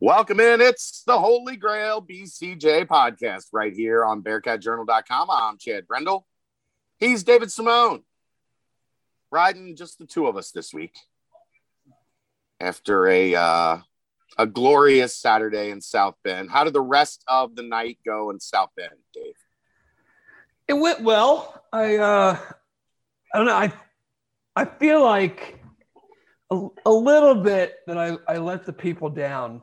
Welcome in. It's the Holy Grail BCJ podcast right here on BearcatJournal.com. I'm Chad Brendel. He's David Simone. Riding just the two of us this week after a glorious Saturday in South Bend. How did the rest of the night go in South Bend, Dave? It went well. I don't know. I feel like a little bit that I let the people down.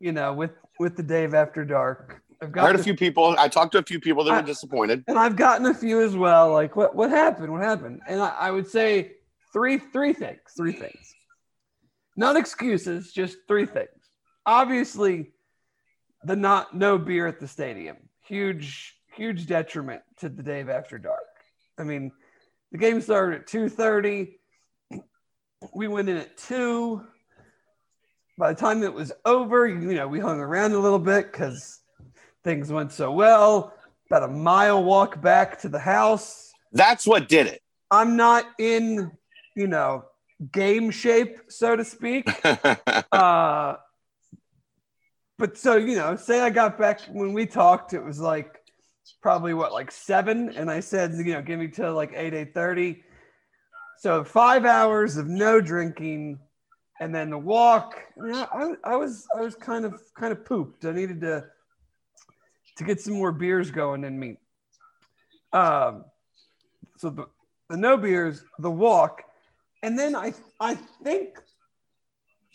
You know, with the Dave After Dark, I talked to a few people that were disappointed, and I've gotten a few as well. Like, what happened? And I would say three things, not excuses, just three things. Obviously, the no beer at the stadium, huge detriment to the Dave After Dark. I mean, the game started at 2:30. We went in at 2:00. By the time it was over, we hung around a little bit because things went so well. About a mile walk back to the house. That's what did it. I'm not in, game shape, so to speak. But so, say I got back when we talked, it was like probably 7. And I said, give me till 8:30. So 5 hours of no drinking. And then the walk, I was kind of pooped. I needed to get some more beers going in me. So the no beers, the walk, and then I think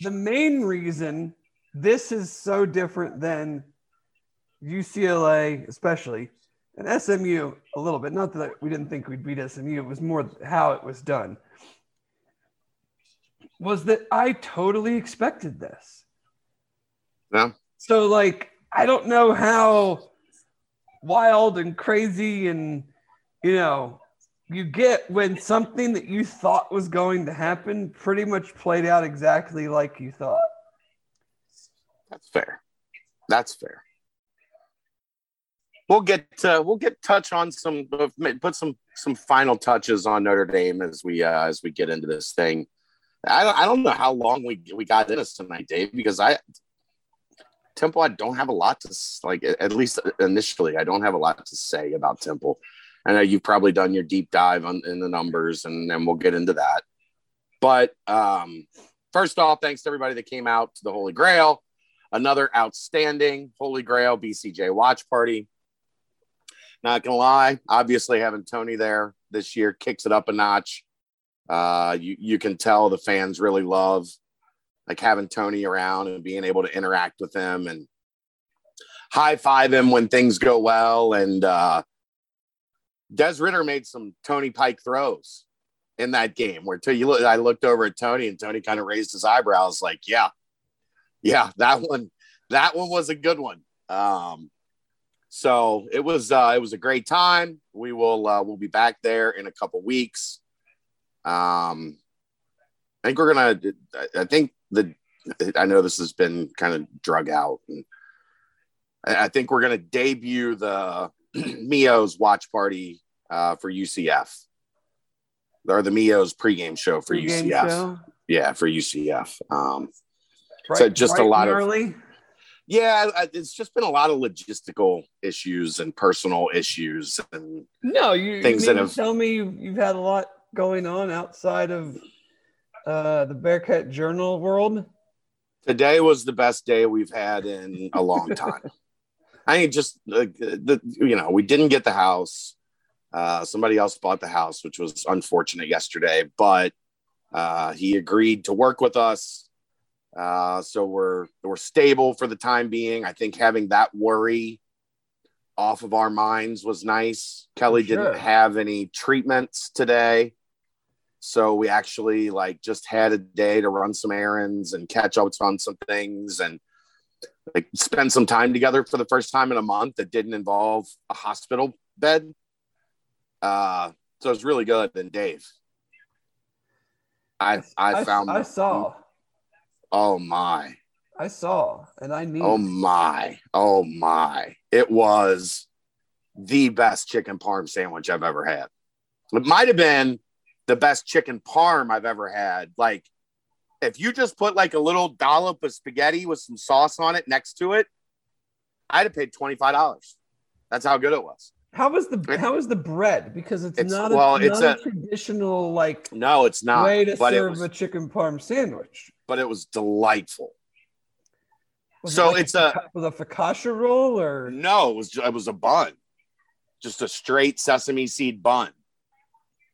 the main reason this is so different than UCLA, especially, and SMU a little bit. Not that we didn't think we'd beat SMU. It was more how it was done. Was that I totally expected this. Yeah. So, I don't know how wild and crazy and, you get when something that you thought was going to happen pretty much played out exactly like you thought. That's fair. We'll touch on put some final touches on Notre Dame as we get into this thing. I don't know how long we got in us tonight, Dave, because Temple, I don't have a lot to, at least initially, I don't have a lot to say about Temple. I know you've probably done your deep dive in the numbers, and then we'll get into that. But first off, thanks to everybody that came out to the Holy Grail. Another outstanding Holy Grail BCJ watch party. Not going to lie, obviously having Tony there this year kicks it up a notch. You can tell the fans really love having Tony around and being able to interact with him and high five him when things go well. And Des Ritter made some Tony Pike throws in that game where I looked over at Tony and Tony kind of raised his eyebrows yeah, that one was a good one. So it was a great time. We will we'll be back there in a couple weeks. I know this has been kind of drug out, and I think we're going to debut the Mio's watch party for UCF, or the Mio's pregame show for UCF. Show? Yeah, for UCF. So just a lot of, yeah, it's just been a lot of logistical issues and personal issues and tell me you've had a lot going on outside of the Bearcat Journal world. Today was the best day we've had in a long time. I mean, just we didn't get the house. Somebody else bought the house, which was unfortunate yesterday, but he agreed to work with us. So we're stable for the time being. I think having that worry off of our minds was nice. Kelly didn't have any treatments today. So we actually just had a day to run some errands and catch up on some things and spend some time together for the first time in a month that didn't involve a hospital bed. So it was really good. And Dave, I saw, and it was the best chicken parm sandwich I've ever had. It might have been the best chicken parm I've ever had. if you just put like a little dollop of spaghetti with some sauce on it next to it, I'd have paid $25. That's how good it was. How was the bread? Because it's not a traditional like no, it's not way to serve a chicken parm sandwich. But it was delightful. Was it a focaccia roll or no? It was a bun, just a straight sesame seed bun.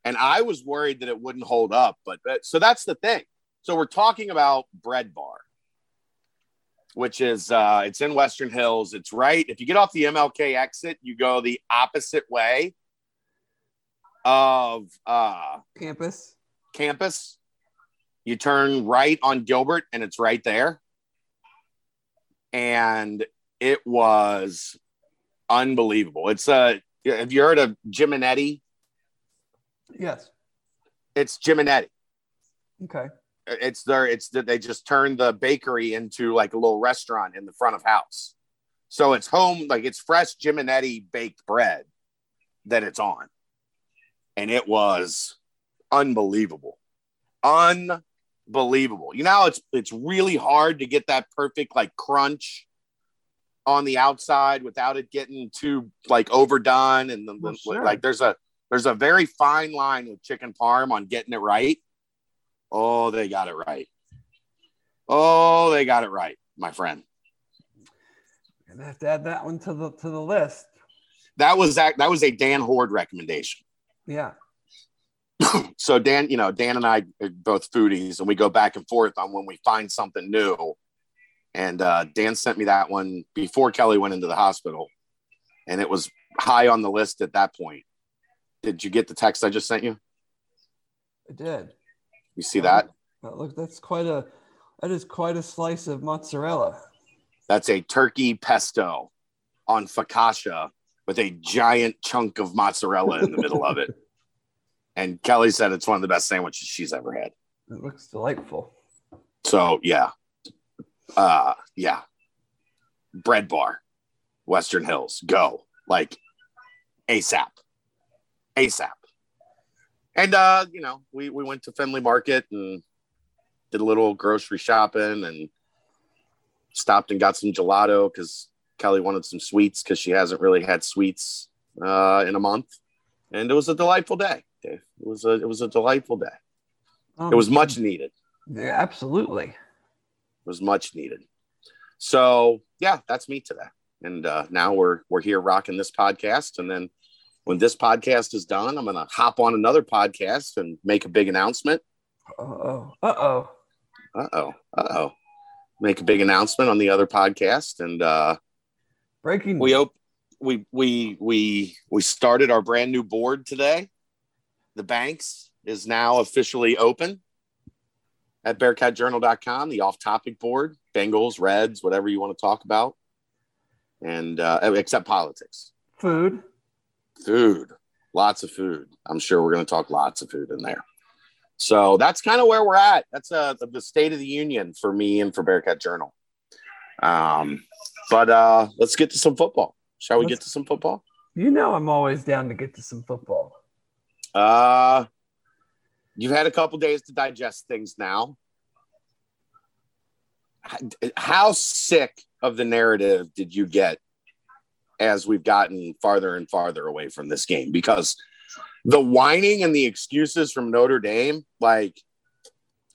And I was worried that it wouldn't hold up, but so that's the thing. So we're talking about Bread Bar, which is it's in Western Hills. It's right. If you get off the MLK exit, you go the opposite way of campus. You turn right on Gilbert and it's right there. And it was unbelievable. Have you heard of Jim and Eddie? Yes. It's Jim and Eddie. Okay. They just turned the bakery into like a little restaurant in the front of house. So it's home, like it's fresh Jim and Eddie baked bread that it's on. And it was unbelievable. Unbelievable. You know how it's really hard to get that perfect like crunch on the outside without it getting too like overdone and like there's a very fine line with chicken parm on getting it right. Oh, they got it right. Oh, they got it right, my friend. I'm gonna have to add that one to the list. That was a Dan Hoard recommendation. Yeah. So Dan and I are both foodies, and we go back and forth on when we find something new. And Dan sent me that one before Kelly went into the hospital, and it was high on the list at that point. Did you get the text I just sent you? I did. You see that? Look, that is quite a slice of mozzarella. That's a turkey pesto on focaccia with a giant chunk of mozzarella in the middle of it. And Kelly said it's one of the best sandwiches she's ever had. It looks delightful. So yeah, Bread Bar, Western Hills, go like ASAP. And, we went to Findlay Market and did a little grocery shopping and stopped and got some gelato because Kelly wanted some sweets because she hasn't really had sweets in a month. And it was a delightful day, Dave. It was a delightful day. It was much needed. Yeah, absolutely. It was much needed. So, yeah, that's me today. And now we're here rocking this podcast. And then when this podcast is done, I'm going to hop on another podcast and make a big announcement. Make a big announcement on the other podcast. And breaking. We started our brand new board today. The Banks is now officially open at BearcatJournal.com. The off-topic board, Bengals, Reds, whatever you want to talk about, and except politics, food. Food, lots of food. I'm sure we're going to talk lots of food in there. So that's kind of where we're at. That's the state of the union for me and for Bearcat Journal. But let's get to some football. Shall we get to some football? You know, I'm always down to get to some football. You've had a couple days to digest things now. How sick of the narrative did you get as we've gotten farther and farther away from this game? Because the whining and the excuses from Notre Dame, like,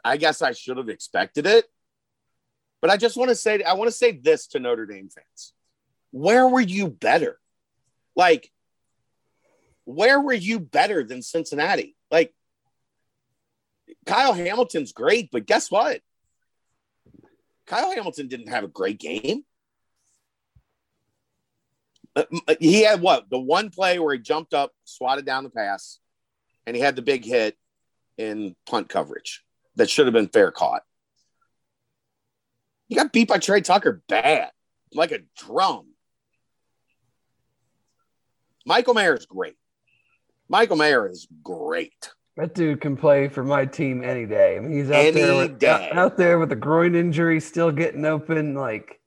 I guess I should have expected it. But I just want to say, this to Notre Dame fans. Where were you better? Like, where were you better than Cincinnati? Like, Kyle Hamilton's great, but guess what? Kyle Hamilton didn't have a great game. He had the one play where he jumped up, swatted down the pass, and he had the big hit in punt coverage that should have been fair caught. He got beat by Trey Tucker bad, like a drum. Michael Mayer is great. That dude can play for my team any day. I mean, he's out there with a groin injury, still getting open, like.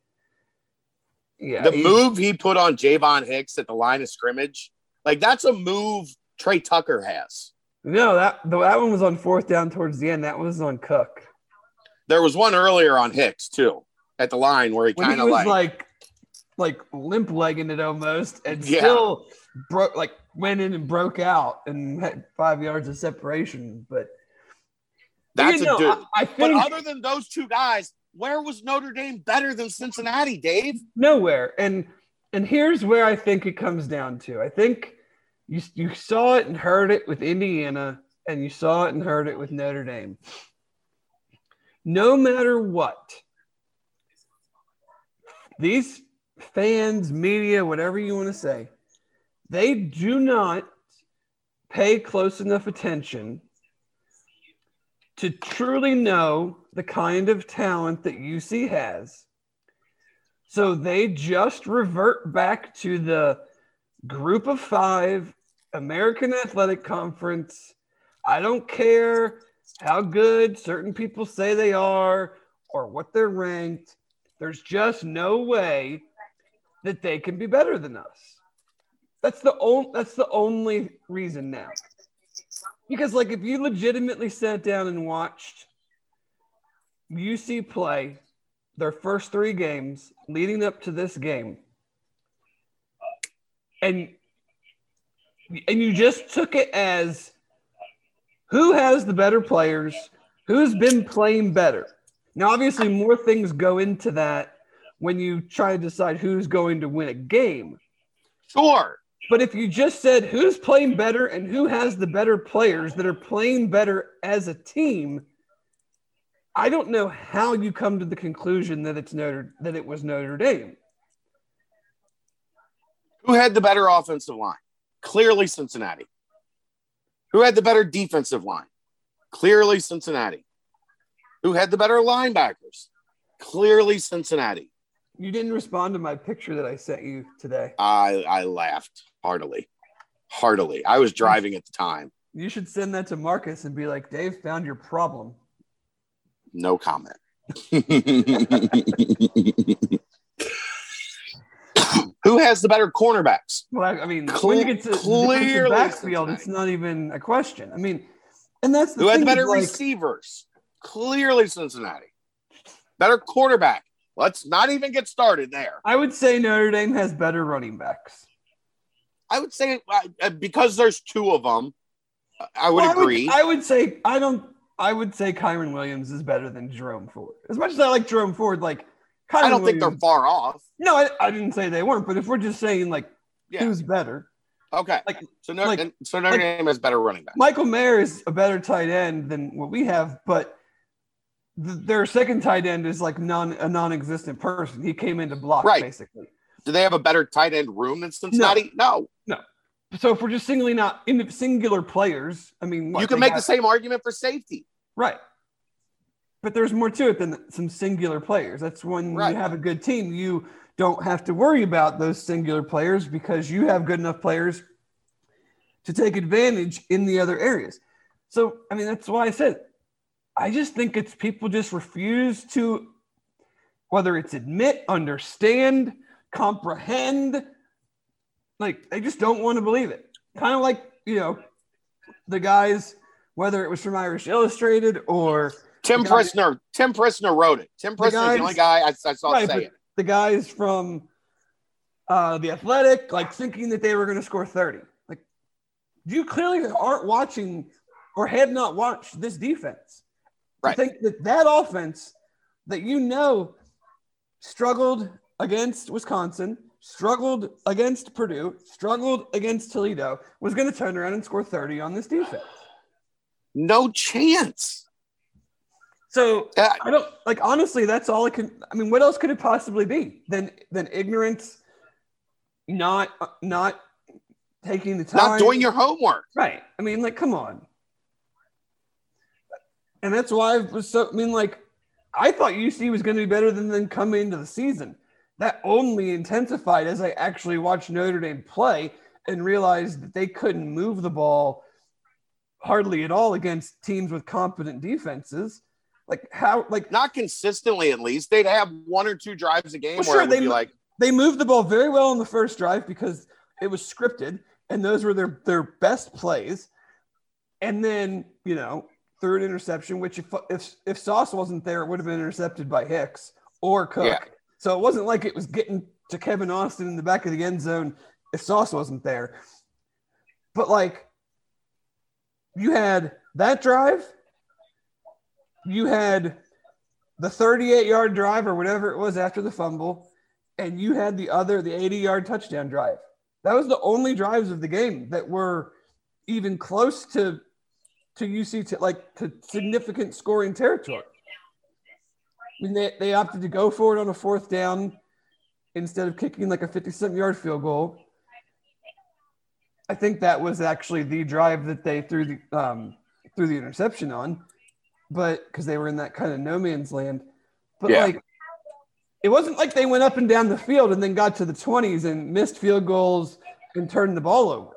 Yeah, the move he put on Ja'von Hicks at the line of scrimmage, like that's a move Trey Tucker has. No, that one was on fourth down towards the end. That was on Cook. There was one earlier on Hicks too at the line where he kind of like limp legging it almost, and still broke, like went in and broke out and had 5 yards of separation. But that's a dude. I think, but other than those two guys, where was Notre Dame better than Cincinnati, Dave? Nowhere. And here's where I think it comes down to. I think you saw it and heard it with Indiana, and you saw it and heard it with Notre Dame. No matter what, these fans, media, whatever you want to say, they do not pay close enough attention to truly know the kind of talent that UC has. So they just revert back to the Group of Five American Athletic Conference. I don't care how good certain people say they are or what they're ranked. There's just no way that they can be better than us. That's the only reason now. Because, like, if you legitimately sat down and watched UC play their first three games leading up to this game, and you just took it as who has the better players, who's been playing better. Now, obviously, more things go into that when you try to decide who's going to win a game. Sure. But if you just said who's playing better and who has the better players that are playing better as a team, I don't know how you come to the conclusion that it was Notre Dame. Who had the better offensive line? Clearly Cincinnati. Who had the better defensive line? Clearly Cincinnati. Who had the better linebackers? Clearly Cincinnati. You didn't respond to my picture that I sent you today. I laughed heartily. I was driving at the time. You should send that to Marcus and be like, Dave found your problem. No comment. Who has the better cornerbacks? Well, I mean, when you get to backfield, it's not even a question. I mean, and that's the thing. Who had the better receivers? Clearly Cincinnati. Better quarterback. Let's not even get started there. I would say Notre Dame has better running backs. I would say because there's two of them, I would agree. I would say Kyron Williams is better than Jerome Ford. As much as I like Jerome Ford, like Kyron I don't Williams, think they're far off. No, I didn't say they weren't. But if we're just saying who's better, okay. So Notre Dame has better running back. Michael Mayer is a better tight end than what we have, but their second tight end is a non-existent person. He came in to block, basically. Do they have a better tight end room than Cincinnati? No. So if we're just singling out singular players, I mean, you can make the same argument for safety, right? But there's more to it than some singular players. That's when you have a good team, you don't have to worry about those singular players because you have good enough players to take advantage in the other areas. So I mean, that's why I said. I just think it's people just refuse to, whether it's admit, understand, comprehend, they just don't want to believe it. Kind of the guys, whether it was from Irish Illustrated or Tim Prister. Tim Prister wrote it. Tim Prister is the only guy I saw say it. The guys from The Athletic, thinking that they were going to score 30. You clearly aren't watching or have not watched this defense. Right. I think that offense that struggled against Wisconsin, struggled against Purdue, struggled against Toledo, was going to turn around and score 30 on this defense. No chance. So I don't honestly, that's all it can. I mean, what else could it possibly be than ignorance, not taking the time, not doing your homework, right? I mean, come on. And that's why I thought UC was going to be better than them coming into the season. That only intensified as I actually watched Notre Dame play and realized that they couldn't move the ball hardly at all against teams with competent defenses. Not consistently, at least. They'd have one or two drives a game they moved the ball very well in the first drive because it was scripted and those were their best plays. And then, threw an interception, which if Sauce wasn't there, it would have been intercepted by Hicks or Cook. Yeah. So it wasn't like it was getting to Kevin Austin in the back of the end zone if Sauce wasn't there. But, like, you had that drive. You had the 38-yard drive or whatever it was after the fumble, and you had the 80-yard touchdown drive. That was the only drives of the game that were even close to UC, to significant scoring territory. I mean, they opted to go for it on a fourth down instead of kicking like a 50-something-yard field goal. I think that was actually the drive that they threw the interception on, but because they were in that kind of no man's land. But it wasn't like they went up and down the field and then got to the 20s and missed field goals and turned the ball over,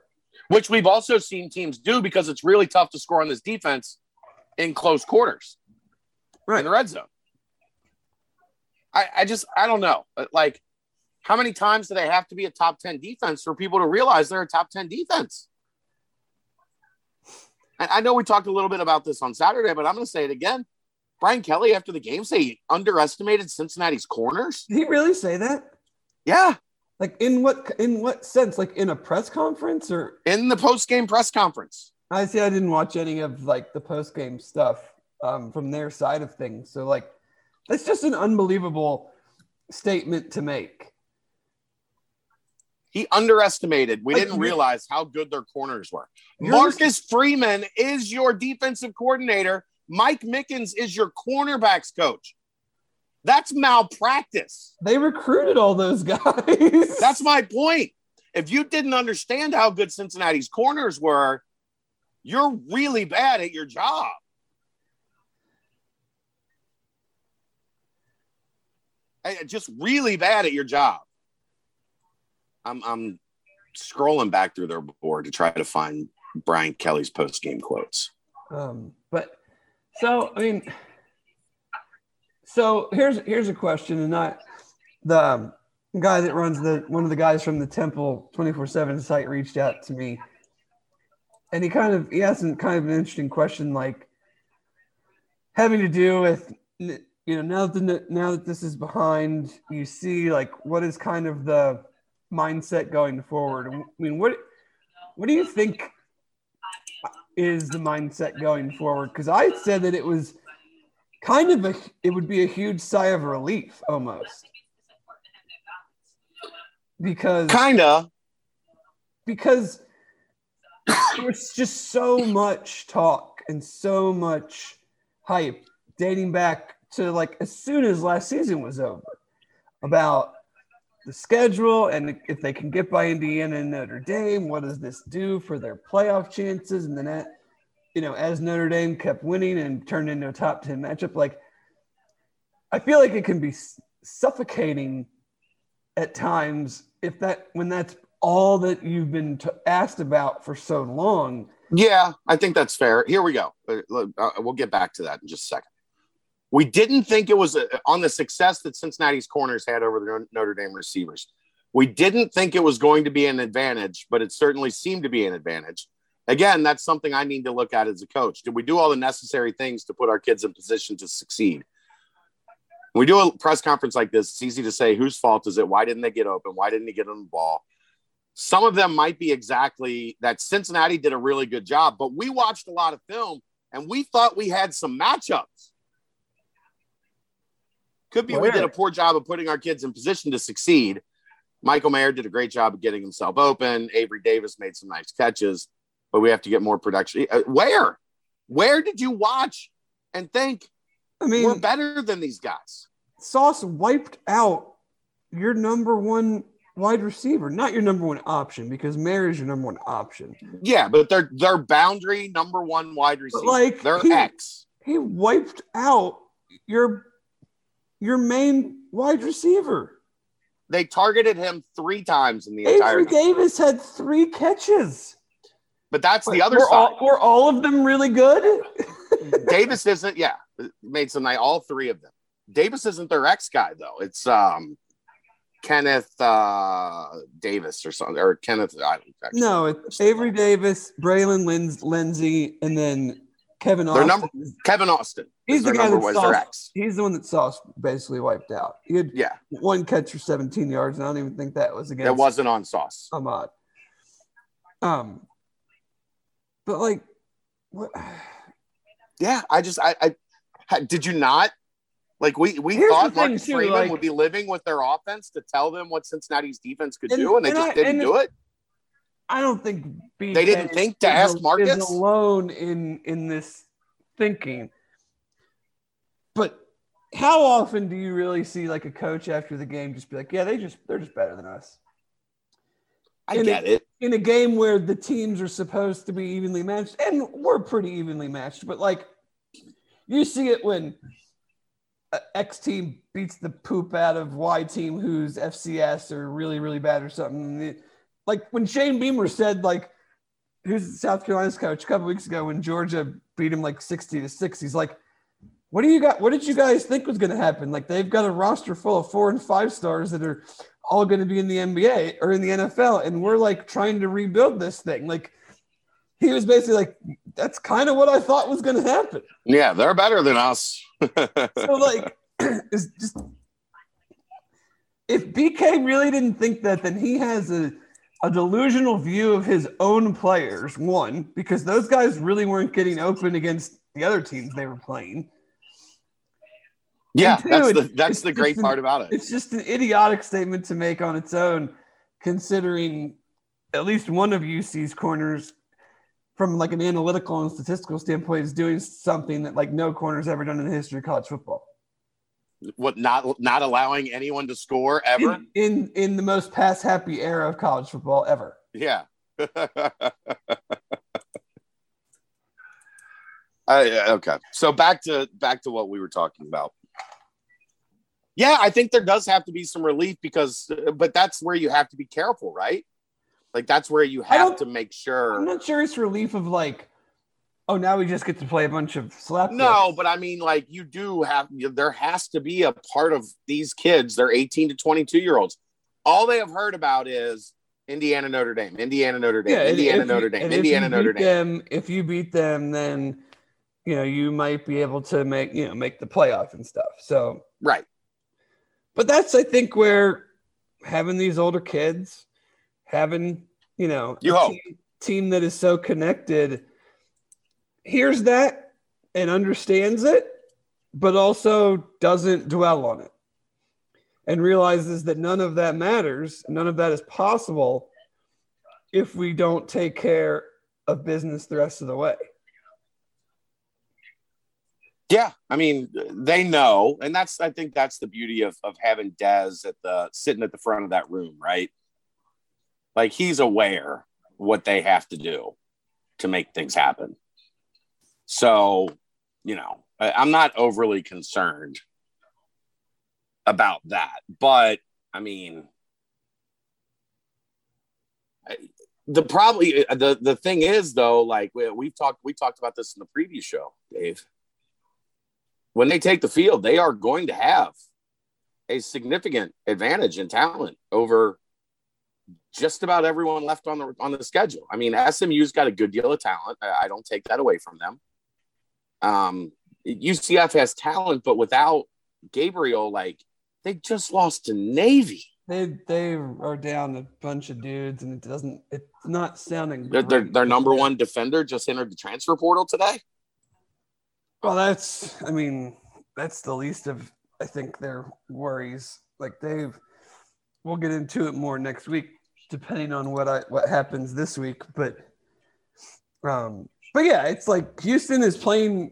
which we've also seen teams do because it's really tough to score on this defense in close quarters, right, in the red zone. I don't know, like. How many times do they have to be a top 10 defense for people to realize they're a top 10 defense? And I know we talked a little bit about this on Saturday, but I'm going to say it again. Brian Kelly, after the game, said he underestimated Cincinnati's corners. Did he really say that? Yeah. Like in what sense? Like in a press conference or in the post-game press conference? I see. I didn't watch any of like the post-game stuff from their side of things. So like, that's just an unbelievable statement to make. He underestimated. We didn't realize how good their corners were. Marcus Freeman is your defensive coordinator. Mike Mickens is your cornerbacks coach. That's malpractice. They recruited all those guys. That's my point. If you didn't understand how good Cincinnati's corners were, you're really bad at your job. Just really bad at your job. I'm scrolling back through their board to try to find Brian Kelly's post-game quotes. So here's a question, and not the guy that runs one of the guys from the Temple 24/7 site reached out to me, and he asked an interesting question, like having to do with now that this is behind, you see, like, what is kind of the mindset going forward? I mean, what do you think is the mindset going forward? Because I said that it was it would be a huge sigh of relief almost. Because there was just so much talk and so much hype dating back to like as soon as last season was over about the schedule, and if they can get by Indiana and Notre Dame, what does this do for their playoff chances? And then, as Notre Dame kept winning and turned into a top 10 matchup, like, I feel like it can be suffocating at times when that's all that you've been asked about for so long. Yeah, I think that's fair. Here we go. We'll get back to that in just a second. We didn't think it was on the success that Cincinnati's corners had over the Notre Dame receivers. We didn't think it was going to be an advantage, but it certainly seemed to be an advantage. Again, that's something I need to look at as a coach. Did we do all the necessary things to put our kids in position to succeed? When we do a press conference like this, it's easy to say, whose fault is it? Why didn't they get open? Why didn't he get on the ball? Some of them might be exactly that Cincinnati did a really good job, but we watched a lot of film and we thought we had some matchups. Could be we did a poor job of putting our kids in position to succeed. Michael Mayer did a great job of getting himself open. Avery Davis made some nice catches, but we have to get more production. Where did you watch and think we're better than these guys? Sauce wiped out your number one wide receiver, not your number one option, because Mayer is your number one option. Yeah, but they're boundary number one wide receiver. But like they're X. He wiped out your main wide receiver. They targeted him three times in the entire game. Avery Davis had three catches. But that's the other side. Were all of them really good? Davis isn't, made some night, all three of them. Davis isn't their X guy, though. It's Kenneth Davis or something, or Kenneth, I don't know. No, it's Avery Davis, Braylon Lindsay, and then Kevin Austin. Kevin Austin. He's the guy that Sauce. He's the one that Sauce basically wiped out. He had one catch for 17 yards, and I don't even think that was against. That wasn't on Sauce. Ahmad. But like, what? Yeah, I did you not? Like we thought Marcus Freeman would be living with their offense to tell them what Cincinnati's defense could do, and they just didn't do it. I don't think they didn't think to ask Marcus is alone in this thinking. But how often do you really see like a coach after the game just be like, "Yeah, they're just better than us." I get it in a game where the teams are supposed to be evenly matched, and we're pretty evenly matched. But like, you see it when X team beats the poop out of Y team, who's FCS or really really bad or something. Like when Shane Beamer said, like, who's South Carolina's coach a couple weeks ago when Georgia beat him like 60-6, he's like, what did you guys think was going to happen? Like they've got a roster full of 4- and 5 stars that are all going to be in the NBA or in the NFL. And we're like trying to rebuild this thing. Like he was basically like, that's kind of what I thought was going to happen. Yeah. They're better than us. So like, it's just, if BK really didn't think that, then he has a delusional view of his own players, one, because those guys really weren't getting open against the other teams they were playing. Yeah, two, that's the great part about it. It's just an idiotic statement to make on its own, considering at least one of UC's corners from like an analytical and statistical standpoint is doing something that like no corner's ever done in the history of college football. What, not allowing anyone to score ever in the most pass happy era of college football ever. Yeah. Okay. So back to what we were talking about. Yeah, I think there does have to be some relief but that's where you have to be careful, right? Like that's where you have to make sure. I'm not sure it's relief of like, oh, now we just get to play a bunch of slap. No, but I mean, like there has to be a part of these kids. They're 18 to 22-year-olds. All they have heard about is Indiana, Notre Dame. If you beat them, then, you know, you might be able to make the playoff and stuff. So, right. But that's, I think, where having these older kids, having, you know, a team that is so connected hears that and understands it, but also doesn't dwell on it and realizes that none of that matters. None of that is possible if we don't take care of business the rest of the way. Yeah, I mean, they know, and I think that's the beauty of having Des sitting at the front of that room, right? Like he's aware what they have to do to make things happen. So, you know, I'm not overly concerned about that, but I mean, the thing is though, like we talked about this in the previous show, Dave. When they take the field, they are going to have a significant advantage in talent over just about everyone left on the schedule. I mean, SMU's got a good deal of talent. I don't take that away from them. UCF has talent, but without Gabriel, like they just lost to Navy. They are down a bunch of dudes, and it's not sounding great. Their number one defender just entered the transfer portal today. Well, that's the least of, I think, their worries. Like we'll get into it more next week, depending on what happens this week. But yeah, it's like Houston is playing,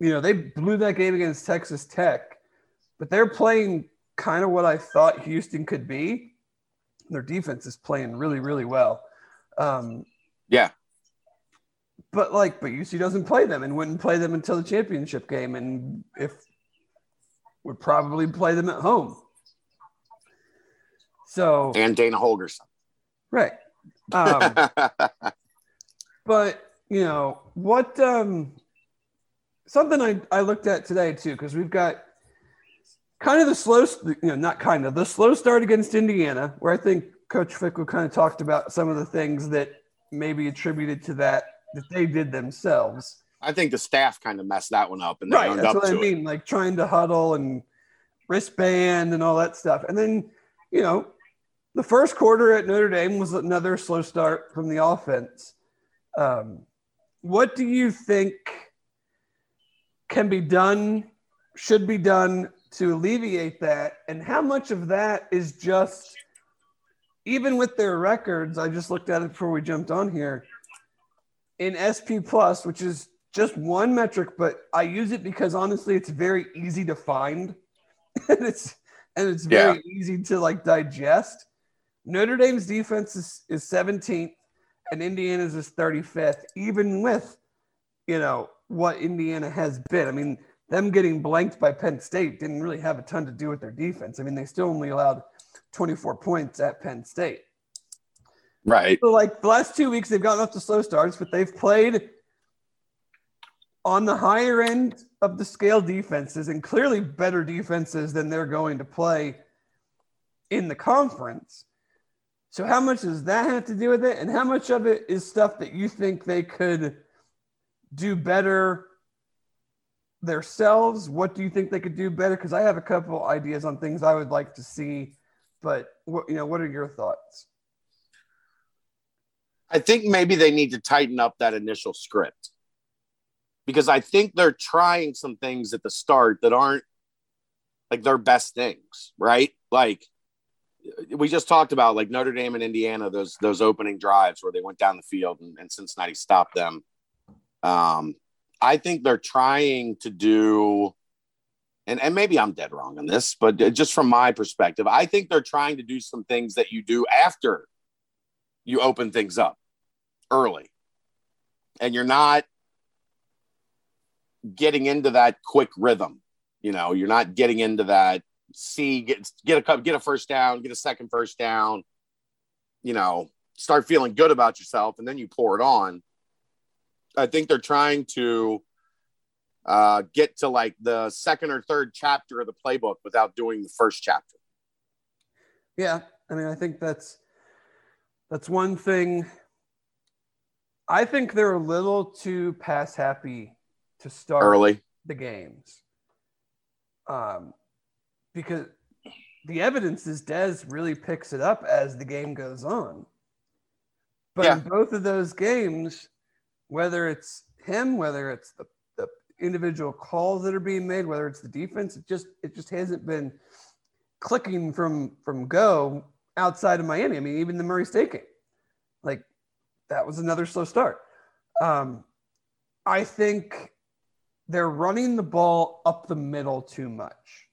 you know, they blew that game against Texas Tech, but they're playing kind of what I thought Houston could be. Their defense is playing really, really well. Yeah. But UC doesn't play them and wouldn't play them until the championship game, and would probably play them at home. So and Dana Holgerson, right? But you know what? Something I looked at today too, because we've got kind of the slow start against Indiana, where I think Coach Fickle kind of talked about some of the things that maybe attributed to that they did themselves. I think the staff kind of messed that one up. And right, that's what I mean, like trying to huddle and wristband and all that stuff. And then, you know, the first quarter at Notre Dame was another slow start from the offense. What do you think can be done, should be done to alleviate that? And how much of that is just, even with their records, I just looked at it before we jumped on here, in SP Plus, which is just one metric, but I use it because honestly, it's very easy to find and it's very easy to like digest. Notre Dame's defense is 17th and Indiana's is 35th, even with, you know, what Indiana has been. I mean, them getting blanked by Penn State didn't really have a ton to do with their defense. I mean, they still only allowed 24 points at Penn State. Right. So, like, the last 2 weeks, they've gotten off to slow starts, but they've played on the higher end of the scale defenses and clearly better defenses than they're going to play in the conference. So how much does that have to do with it? And how much of it is stuff that you think they could do better themselves? What do you think they could do better? Because I have a couple ideas on things I would like to see, but what are your thoughts? I think maybe they need to tighten up that initial script, because I think they're trying some things at the start that aren't like their best things, right? Like we just talked about, like Notre Dame and Indiana, those opening drives where they went down the field and Cincinnati stopped them. I think they're trying to do, and maybe I'm dead wrong on this, but just from my perspective, I think they're trying to do some things that you do after you open things up early, and you're not getting into that quick rhythm. You're not getting into that. Get a first down, get a second first down, start feeling good about yourself, and then you pour it on. I think they're trying to get to like the second or third chapter of the playbook without doing the first chapter. Yeah. I mean, I think that's one thing. I think they're a little too pass happy to start early the games. Because the evidence is Des really picks it up as the game goes on. But in both of those games, whether it's him, whether it's the individual calls that are being made, whether it's the defense, it just hasn't been clicking from go outside of Miami. I mean, even the Murray State game, like that was another slow start. I think they're running the ball up the middle too much,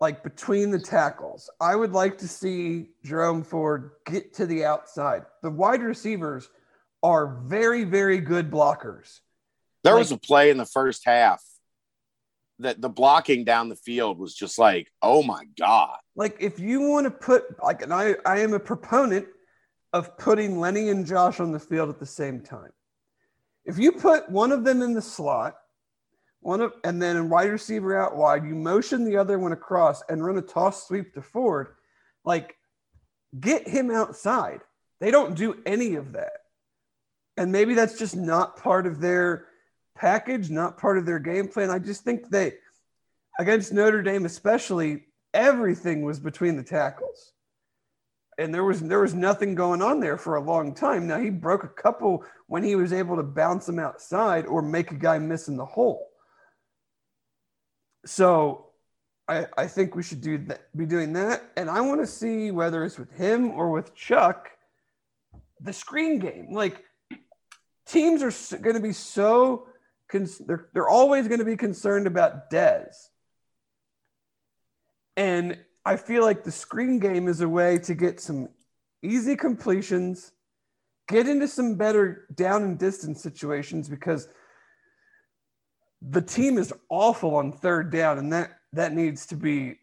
like between the tackles. I would like to see Jerome Ford get to the outside. The wide receivers are very, very good blockers. There was a play in the first half that the blocking down the field was just like, oh my God. Like if you want to put like, and I am a proponent of putting Lenny and Josh on the field at the same time. If you put one of them in the slot, and then a wide receiver out wide, you motion the other one across and run a toss sweep to Ford, like get him outside. They don't do any of that. And maybe that's just not part of their package, not part of their game plan. I just think they, against Notre Dame especially, everything was between the tackles. And there was nothing going on there for a long time. Now, he broke a couple when he was able to bounce them outside or make a guy miss in the hole. So I think we should be doing that. And I want to see, whether it's with him or with Chuck, the screen game. Like, teams are going to be they're always going to be concerned about Des. And I feel like the screen game is a way to get some easy completions, get into some better down and distance situations, because the team is awful on third down, and that needs to be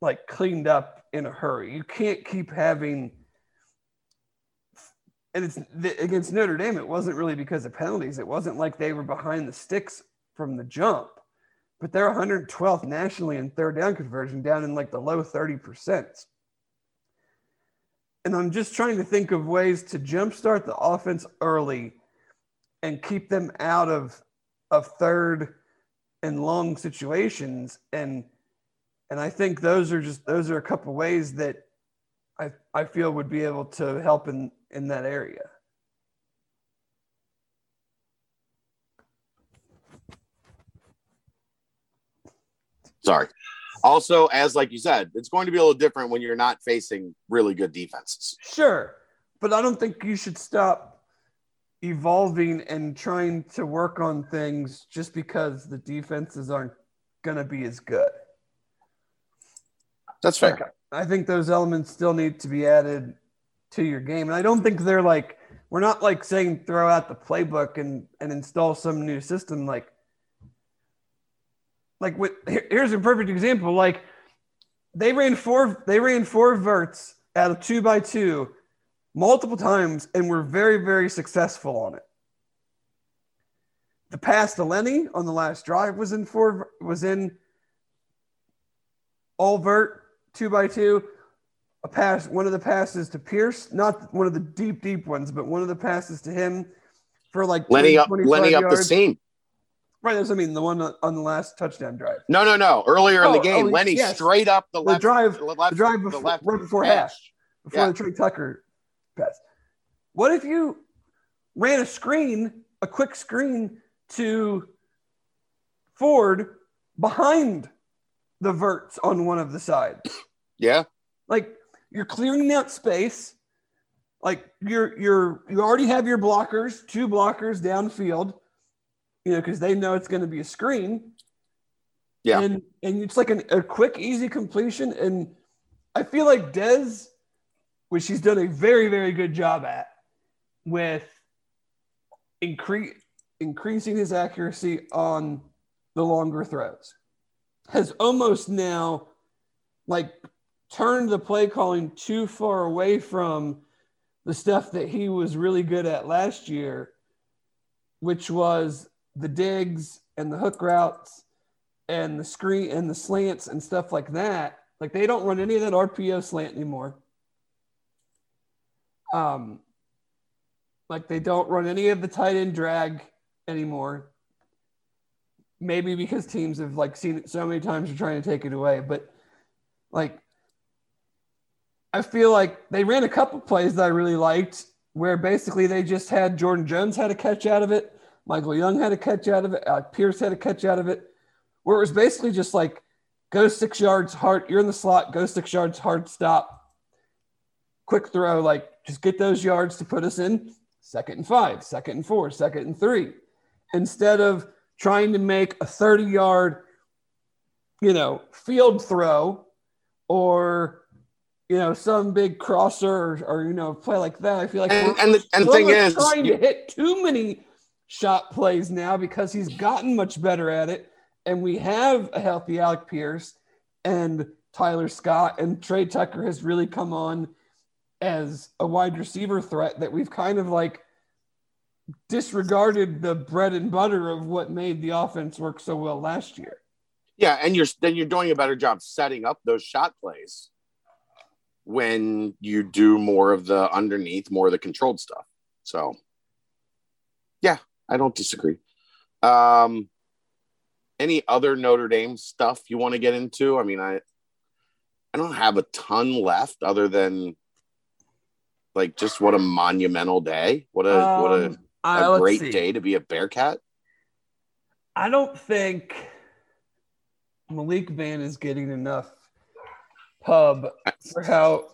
like cleaned up in a hurry. You can't keep having... And it's against Notre Dame, it wasn't really because of penalties. It wasn't like they were behind the sticks from the jump, but they're 112th nationally in third down conversion, down in like the low 30%. And I'm just trying to think of ways to jumpstart the offense early and keep them out of third and long situations. And I think those are a couple ways that I feel would be able to help in that area. Sorry. Also, as like you said, it's going to be a little different when you're not facing really good defenses. Sure. But I don't think you should stop evolving and trying to work on things just because the defenses aren't going to be as good. That's fair. Like, I think those elements still need to be added to your game. And I don't think they're like, we're not like saying throw out the playbook and install some new system. Like with, here's a perfect example. Like they ran four verts out of 2x2 multiple times and were very, very successful on it. The pass to Lenny on the last drive was in all vert 2x2. A pass, one of the passes to Pierce, not one of the deep ones, but one of the passes to him for like Lenny up the seam. Right, that's what I mean, the one on the last touchdown drive. No. Earlier in the game, Lenny straight up the drive before the Trey Tucker pass. What if you ran a quick screen to Ford behind the verts on one of the sides? Yeah. Like, you're clearing out space. Like, you already have your blockers, two blockers downfield. You know, because they know it's going to be a screen. Yeah. And it's like a quick, easy completion. And I feel like Des, which she's done a very, very good job at, with increasing his accuracy on the longer throws, has almost now, like, turned the play calling too far away from the stuff that he was really good at last year, which was the digs and the hook routes and the screen and the slants and stuff like that. Like, they don't run any of that RPO slant anymore. Like, they don't run any of the tight end drag anymore. Maybe because teams have like seen it so many times they're trying to take it away. But like, I feel like they ran a couple plays that I really liked where basically they just had Jordan Jones had a catch out of it. Michael Young had a catch out of it. Pierce had a catch out of it, where it was basically just like, go 6 yards hard. You're in the slot. Go 6 yards hard. Stop. Quick throw. Like, just get those yards to put us in 2nd and 5, 2nd and 4, 2nd and 3, instead of trying to make a 30-yard, field throw, or some big crosser or play like that. I feel like we're trying to hit too many shot plays now because he's gotten much better at it, and we have a healthy Alec Pierce and Tyler Scott, and Trey Tucker has really come on as a wide receiver threat that we've kind of like disregarded the bread and butter of what made the offense work so well last year. Yeah, and you're doing a better job setting up those shot plays when you do more of the underneath, more of the controlled stuff. So yeah, I don't disagree. Any other Notre Dame stuff you want to get into? I mean, I don't have a ton left other than like just what a monumental day. What a great day to be a Bearcat. I don't think Malik Van is getting enough pub for how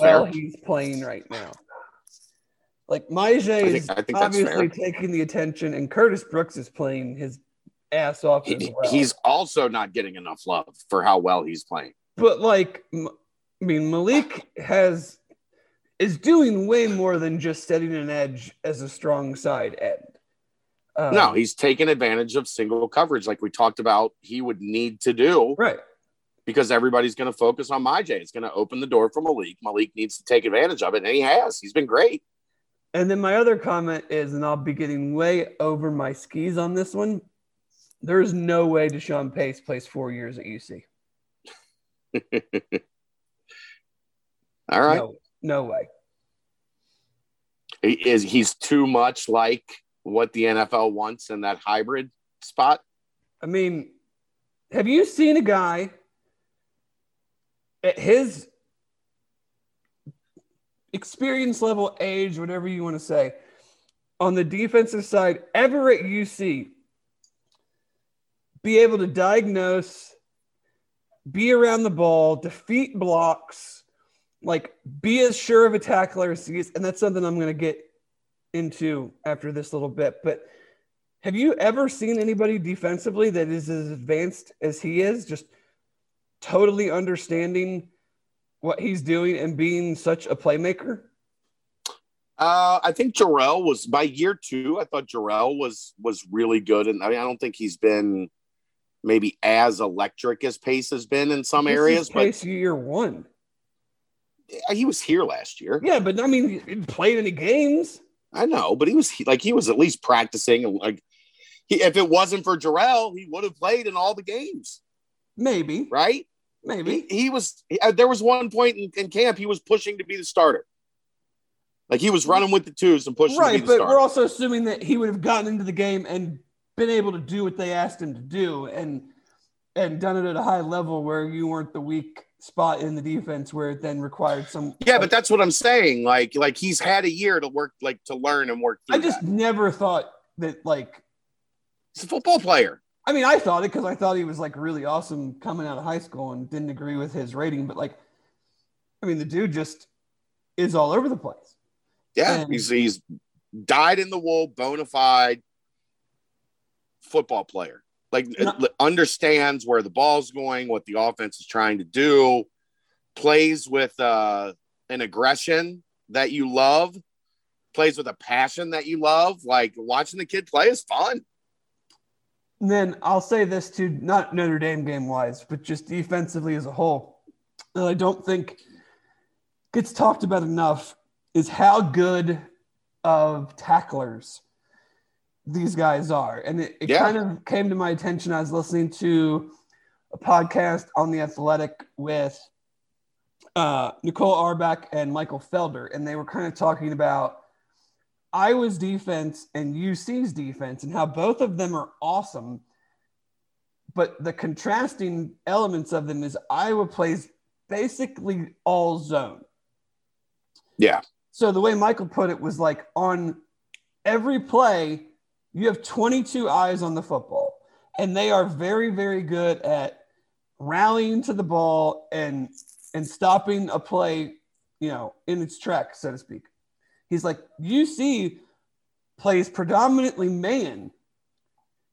well he's playing right now. Like, Maje is obviously taking the attention, and Curtis Brooks is playing his ass off as well. He's also not getting enough love for how well he's playing. But, like, I mean, Malik is doing way more than just setting an edge as a strong side end. No, he's taking advantage of single coverage like we talked about he would need to do. Right. Because everybody's going to focus on Maje. It's going to open the door for Malik. Malik needs to take advantage of it, and he has. He's been great. And then my other comment is, and I'll be getting way over my skis on this one, there is no way Deshaun Pace plays 4 years at UC. All right. No way. He's too much like what the NFL wants in that hybrid spot? I mean, have you seen a guy at his experience level, age, whatever you want to say, on the defensive side ever at UC be able to diagnose, be around the ball, defeat blocks, like be as sure of a tackler as he is? And that's something I'm going to get into after this little bit. But have you ever seen anybody defensively that is as advanced as he is, just totally understanding what he's doing and being such a playmaker? I think Jarrell was, by year two, I thought Jarrell was really good. And I mean, I don't think he's been maybe as electric as Pace has been in some areas. Pace year one. He was here last year. Yeah, but I mean, he didn't play any games. I know, but he was at least practicing. Like, if it wasn't for Jarrell, he would have played in all the games. Maybe. Right? Maybe. There was one point in camp he was pushing to be the starter. Like, he was running with the twos and pushing to be the starter. Right, but we're also assuming that he would have gotten into the game and been able to do what they asked him to do and done it at a high level where you weren't the weak spot in the defense where it then required some. Yeah, but that's what I'm saying. Like he's had a year to work, like to learn and work through. I just never thought that, like, he's a football player. I mean, I thought it because I thought he was like really awesome coming out of high school and didn't agree with his rating. But like, I mean, the dude just is all over the place. Yeah, and he's dyed in the wool, bona fide football player. Like, understands where the ball's going, what the offense is trying to do, plays with an aggression that you love, plays with a passion that you love. Like, watching the kid play is fun. And then I'll say this too, not Notre Dame game-wise, but just defensively as a whole, that I don't think gets talked about enough is how good of tacklers these guys are. And it kind of came to my attention. I was listening to a podcast on The Athletic with Nicole Auerbach and Michael Felder. And they were kind of talking about Iowa's defense and UC's defense and how both of them are awesome. But the contrasting elements of them is Iowa plays basically all zone. Yeah. So the way Michael put it was like, on every play, you have 22 eyes on the football, and they are very, very good at rallying to the ball and stopping a play, you know, in its tracks, so to speak. He's like, UC plays predominantly man.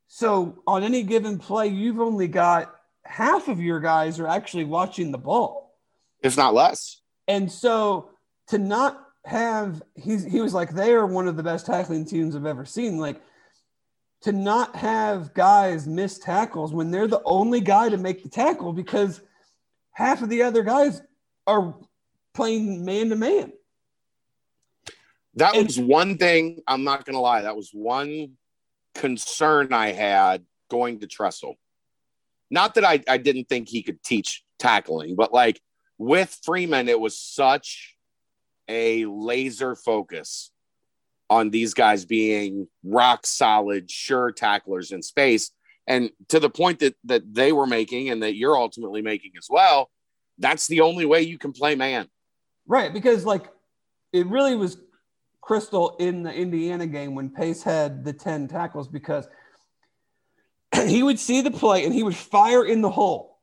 So on any given play, you've only got half of your guys are actually watching the ball. If not less. And so to not have, he was like, they are one of the best tackling teams I've ever seen. Like, to not have guys miss tackles when they're the only guy to make the tackle because half of the other guys are playing man-to-man. That was one thing, I'm not going to lie, that was one concern I had going to Tressel. Not that I didn't think he could teach tackling, but like with Freeman, it was such a laser focus on these guys being rock solid, sure tacklers in space. And to the point that they were making and that you're ultimately making as well, that's the only way you can play man. Right, because like it really was crystal in the Indiana game when Pace had the 10 tackles because he would see the play and he would fire in the hole.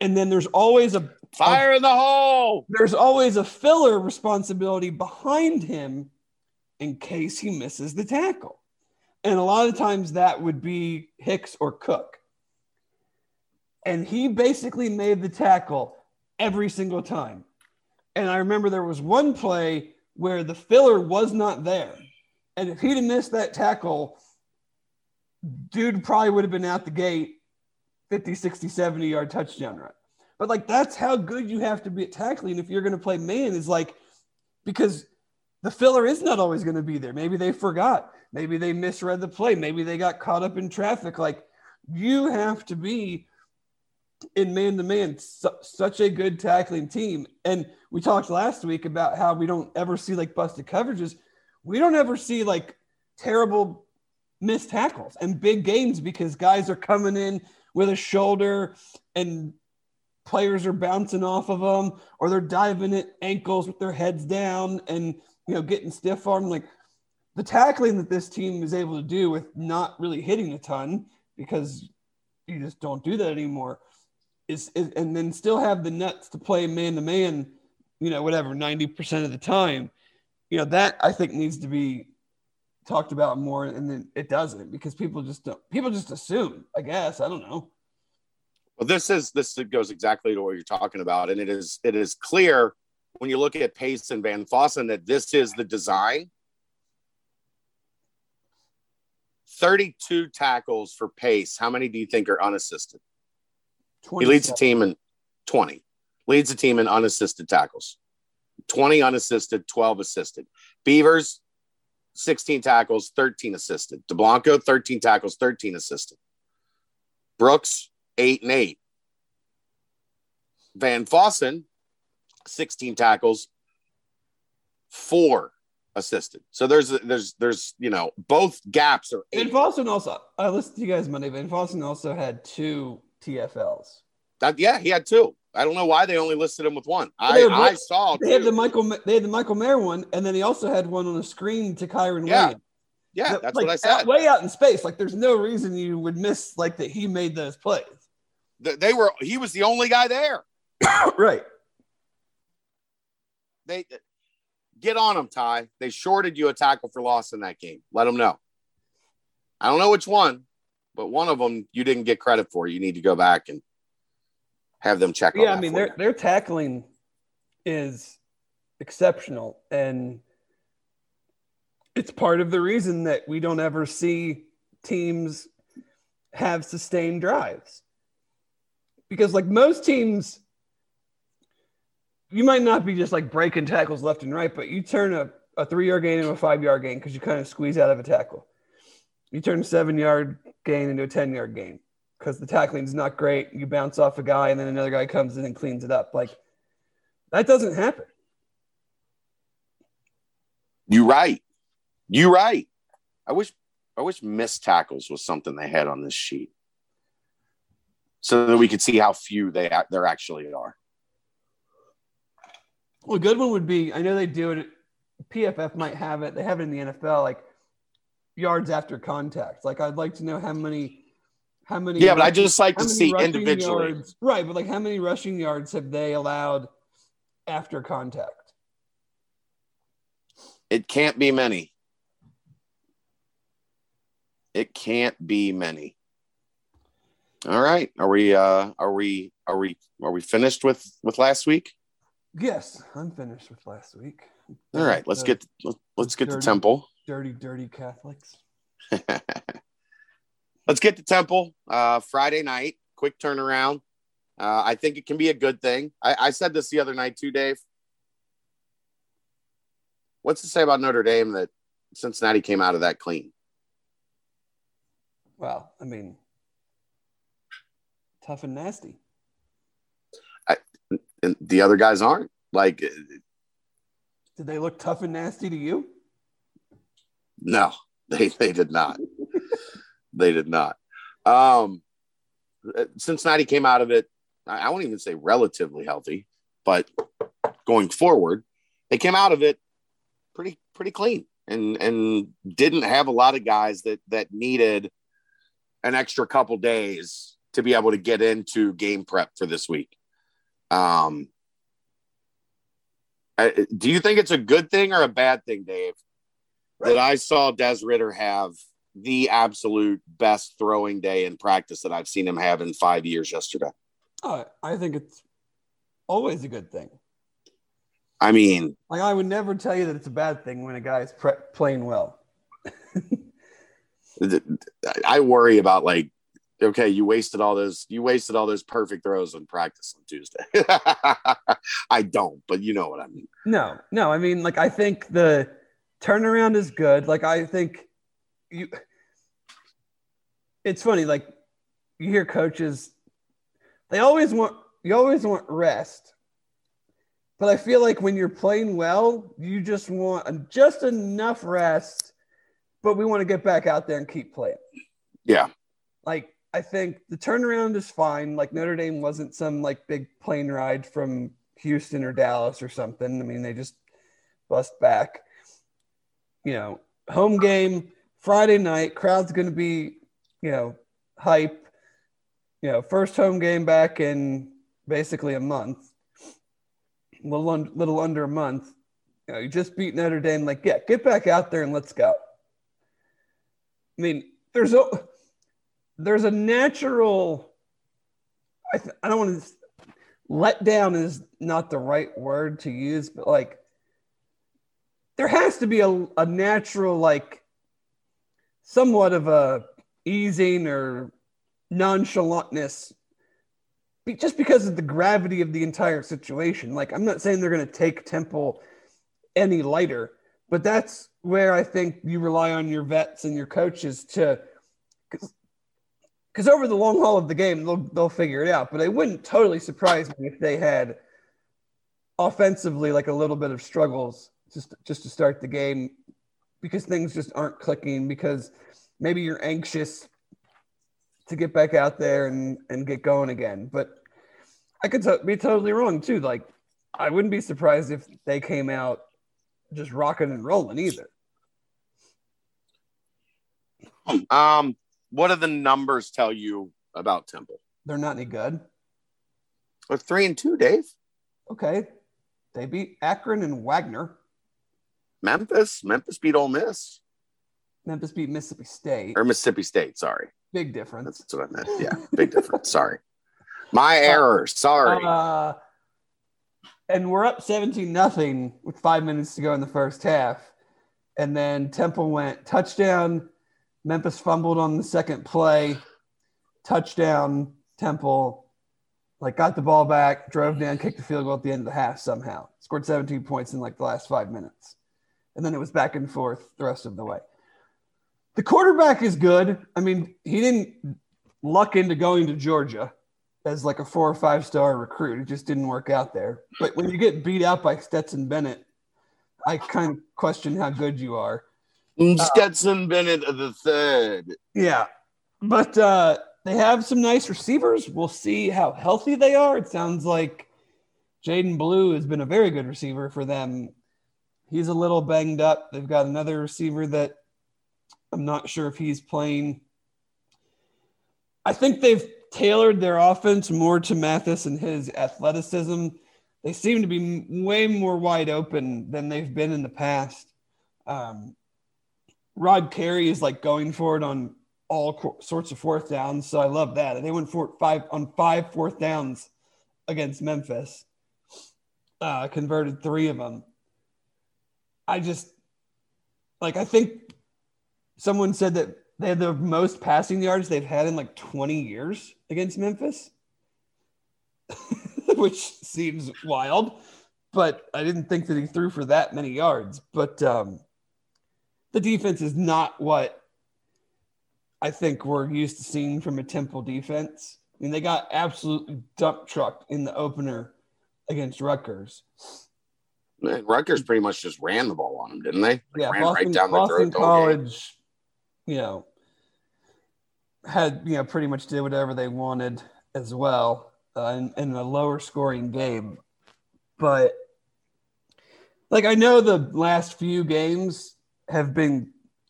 And then there's always a fire in the hole. There's always a filler responsibility behind him in case he misses the tackle. And a lot of times that would be Hicks or Cook. And he basically made the tackle every single time. And I remember there was one play where the filler was not there. And if he'd have missed that tackle, dude probably would have been out the gate 50, 60, 70-yard touchdown run. But, like, that's how good you have to be at tackling if you're going to play man is, like, because – the filler is not always going to be there. Maybe they forgot. Maybe they misread the play. Maybe they got caught up in traffic. Like, you have to be in man-to-man, such a good tackling team. And we talked last week about how we don't ever see, like, busted coverages. We don't ever see, like, terrible missed tackles and big gains because guys are coming in with a shoulder and players are bouncing off of them, or they're diving at ankles with their heads down and, you know, getting stiff arm. Like, the tackling that this team is able to do with not really hitting a ton, because you just don't do that anymore, is and then still have the nuts to play man-to-man, you know, whatever, 90% of the time. You know, that I think needs to be talked about more, and then it doesn't, because people just assume, I guess, I don't know. Well, this goes exactly to what you're talking about. And it is clear when you look at Pace and Van Fossen that this is the design. 32 tackles for Pace. How many do you think are unassisted? He leads the team in 20. Leads the team in unassisted tackles. 20 unassisted, 12 assisted. Beavers, 16 tackles, 13 assisted. DeBlanco, 13 tackles, 13 assisted. Brooks, 8 and 8. Van Fossen, 16 tackles, 4 assisted. So there's you know, both gaps are 8. Van Fossen also, I listened to you guys Monday. Van Fossen also had 2 TFLs. He had 2. I don't know why they only listed him with one. I saw they had the Michael Mayer one, and then he also had one on a screen to Kyron Williams. Yeah, that's like, what I said. Way out in space, like there's no reason you would miss like that. He made those plays. He was the only guy there. Right. They get on him, Ty. They shorted you a tackle for loss in that game. Let them know. I don't know which one, but one of them you didn't get credit for. You need to go back and have them check on that. Yeah, I mean, their tackling is exceptional, and it's part of the reason that we don't ever see teams have sustained drives. Because, like, most teams, you might not be just, like, breaking tackles left and right, but you turn a 3-yard gain into a 5-yard gain because you kind of squeeze out of a tackle. You turn a 7-yard gain into a 10-yard gain, because the tackling is not great. You bounce off a guy, and then another guy comes in and cleans it up. Like, that doesn't happen. You're right. I wish missed tackles was something they had on this sheet, so that we could see how few there actually are. Well, a good one would be, I know they do it, PFF might have it. They have it in the NFL, like yards after contact. Like, I'd like to know how many? Yeah, but I just like to see individually. Yards, right, but like, how many rushing yards have they allowed after contact? It can't be many. All right, are we finished with last week? Yes, I'm finished with last week. All right, let's get to Temple. Dirty Catholics. Let's get to Temple Friday night. Quick turnaround. I think it can be a good thing. I said this the other night too, Dave. What's to say about Notre Dame that Cincinnati came out of that clean? Well, I mean, tough and nasty. And the other guys aren't. Like, did they look tough and nasty to you? No, they did not. They did not. Cincinnati came out of it, I won't even say relatively healthy, but going forward, they came out of it pretty clean and didn't have a lot of guys that needed an extra couple days to be able to get into game prep for this week. Do you think it's a good thing or a bad thing, Dave, that I saw Des Ritter have the absolute best throwing day in practice that I've seen him have in 5 years yesterday? Oh, I think it's always a good thing. I mean, like, I would never tell you that it's a bad thing when a guy is playing well. I worry about, like, okay, you wasted all those perfect throws in practice on Tuesday. I don't, but you know what I mean. No. I mean, like, I think the turnaround is good. Like, I think it's funny, like, you hear coaches, you always want rest, but I feel like when you're playing well, you just want just enough rest but we want to get back out there and keep playing. Yeah. Like, I think the turnaround is fine. Like, Notre Dame wasn't some, like, big plane ride from Houston or Dallas or something. I mean, they just bust back. You know, home game, Friday night, crowd's going to be, you know, hype. You know, first home game back in basically a month, little under a month. You know, you just beat Notre Dame. Like, yeah, get back out there and let's go. I mean, there's a natural, I don't want to, let down is not the right word to use, but, like, there has to be a natural, like, somewhat of a easing or nonchalantness just because of the gravity of the entire situation. Like, I'm not saying they're going to take Temple any lighter, but that's where I think you rely on your vets and your coaches to, because over the long haul of the game, they'll figure it out. But it wouldn't totally surprise me if they had offensively, like, a little bit of struggles just to start the game, because things just aren't clicking, because maybe you're anxious to get back out there and get going again. But I could be totally wrong too. Like, I wouldn't be surprised if they came out just rocking and rolling either. What do the numbers tell you about Temple? They're not any good. They're 3-2, Dave. Okay. They beat Akron and Wagner. Memphis beat Ole Miss. Memphis beat Mississippi State. Or Mississippi State, sorry. Big difference. That's what I meant. Yeah, big difference. Sorry. My error. Sorry. And we're up 17-0 with 5 minutes to go in the first half. And then Temple went touchdown. Memphis fumbled on the second play. Touchdown. Temple, like, got the ball back, drove down, kicked the field goal at the end of the half somehow. Scored 17 points in, like, the last 5 minutes. And then it was back and forth the rest of the way. The quarterback is good. I mean, he didn't luck into going to Georgia as, like, a 4- or 5-star recruit. It just didn't work out there. But when you get beat out by Stetson Bennett, I kind of question how good you are. Stetson Bennett of the third. Yeah. But they have some nice receivers. We'll see how healthy they are. It sounds like Jaden Blue has been a very good receiver for them. He's a little banged up. They've got another receiver that I'm not sure if he's playing. I think they've tailored their offense more to Mathis and his athleticism. They seem to be way more wide open than they've been in the past. Rod Carey is, like, going for it on all sorts of fourth downs, so I love that. They went for it five fourth downs against Memphis, converted 3 of them. I think someone said that they had the most passing yards they've had in, like, 20 years against Memphis, which seems wild, but I didn't think that he threw for that many yards. But the defense is not what I think we're used to seeing from a Temple defense. I mean, they got absolutely dump trucked in the opener against Rutgers. Man, Rutgers pretty much just ran the ball on them, didn't they? Ran Boston, right down their throat. College, you know, had, you know, pretty much did whatever they wanted as well, in a lower scoring game. But, like, I know the last few games have been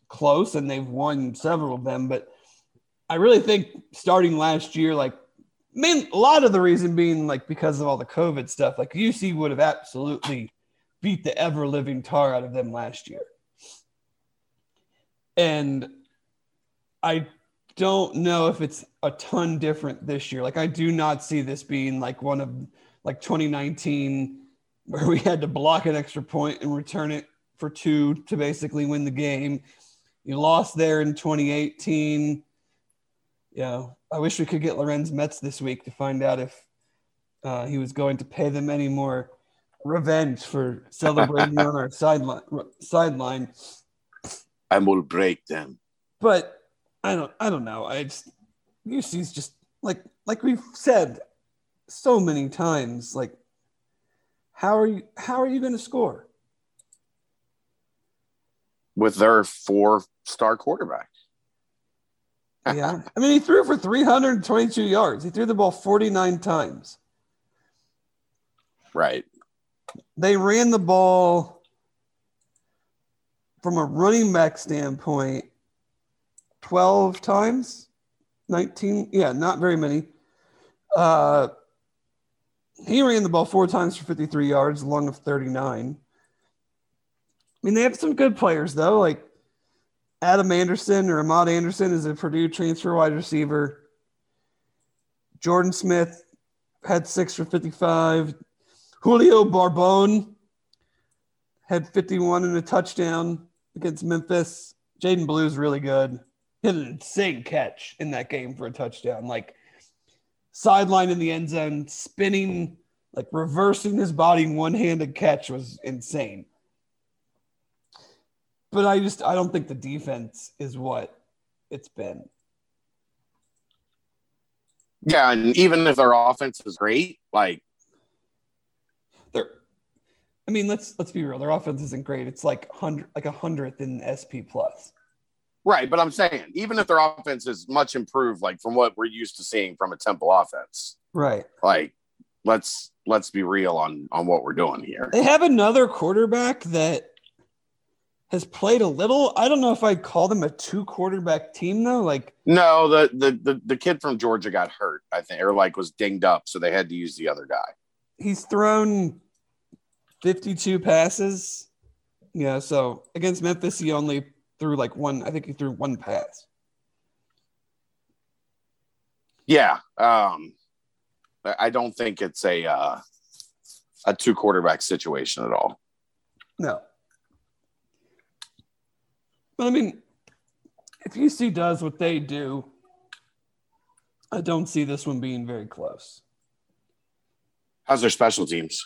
close and they've won several of them, but I really think starting last year, like, a lot of the reason being, like, because of all the COVID stuff, like, UC would have absolutely beat the ever living tar out of them last year. And I don't know if it's a ton different this year. Like, I do not see this being, like, one of, like, 2019 where we had to block an extra point and return it for 2 to basically win the game. You lost there in 2018. You know, I wish we could get Lorenz Metz this week to find out if he was going to pay them any more revenge for celebrating on our sideline. I will break them. But I don't know. I just, UC's just like we've said so many times, like, how are you going to score? with their four-star quarterback. Yeah. I mean, he threw for 322 yards. He threw the ball 49 times. Right. They ran the ball from a running back standpoint 12 times, 19. Yeah, not very many. He ran the ball four times for 53 yards, long of 39. I mean, they have some good players, though. Like Adam Anderson or Ahmad Anderson is a Purdue transfer wide receiver. Jordan Smith had 6 for 55. Julio Barbone had 51 and a touchdown against Memphis. Jaden Blue's really good. He had an insane catch in that game for a touchdown. Like, sideline in the end zone, spinning, like reversing his body, one-handed catch was insane. But I don't think the defense is what it's been. Yeah, and even if their offense is great, like, let's be real. Their offense isn't great. It's like 100th in SP plus. Right, but I'm saying even if their offense is much improved, like from what we're used to seeing from a Temple offense. Right. Like, let's be real on what we're doing here. They have another quarterback that has played a little. I don't know if I'd call them a two quarterback team though. Like, no, the kid from Georgia got hurt, I think, or like was dinged up, so they had to use the other guy. He's thrown 52 passes. Yeah, so against Memphis, he only threw like one. I think he threw one pass. Yeah, I don't think it's a two quarterback situation at all. No, but I mean, if UC does what they do, I don't see this one being very close. How's their special teams?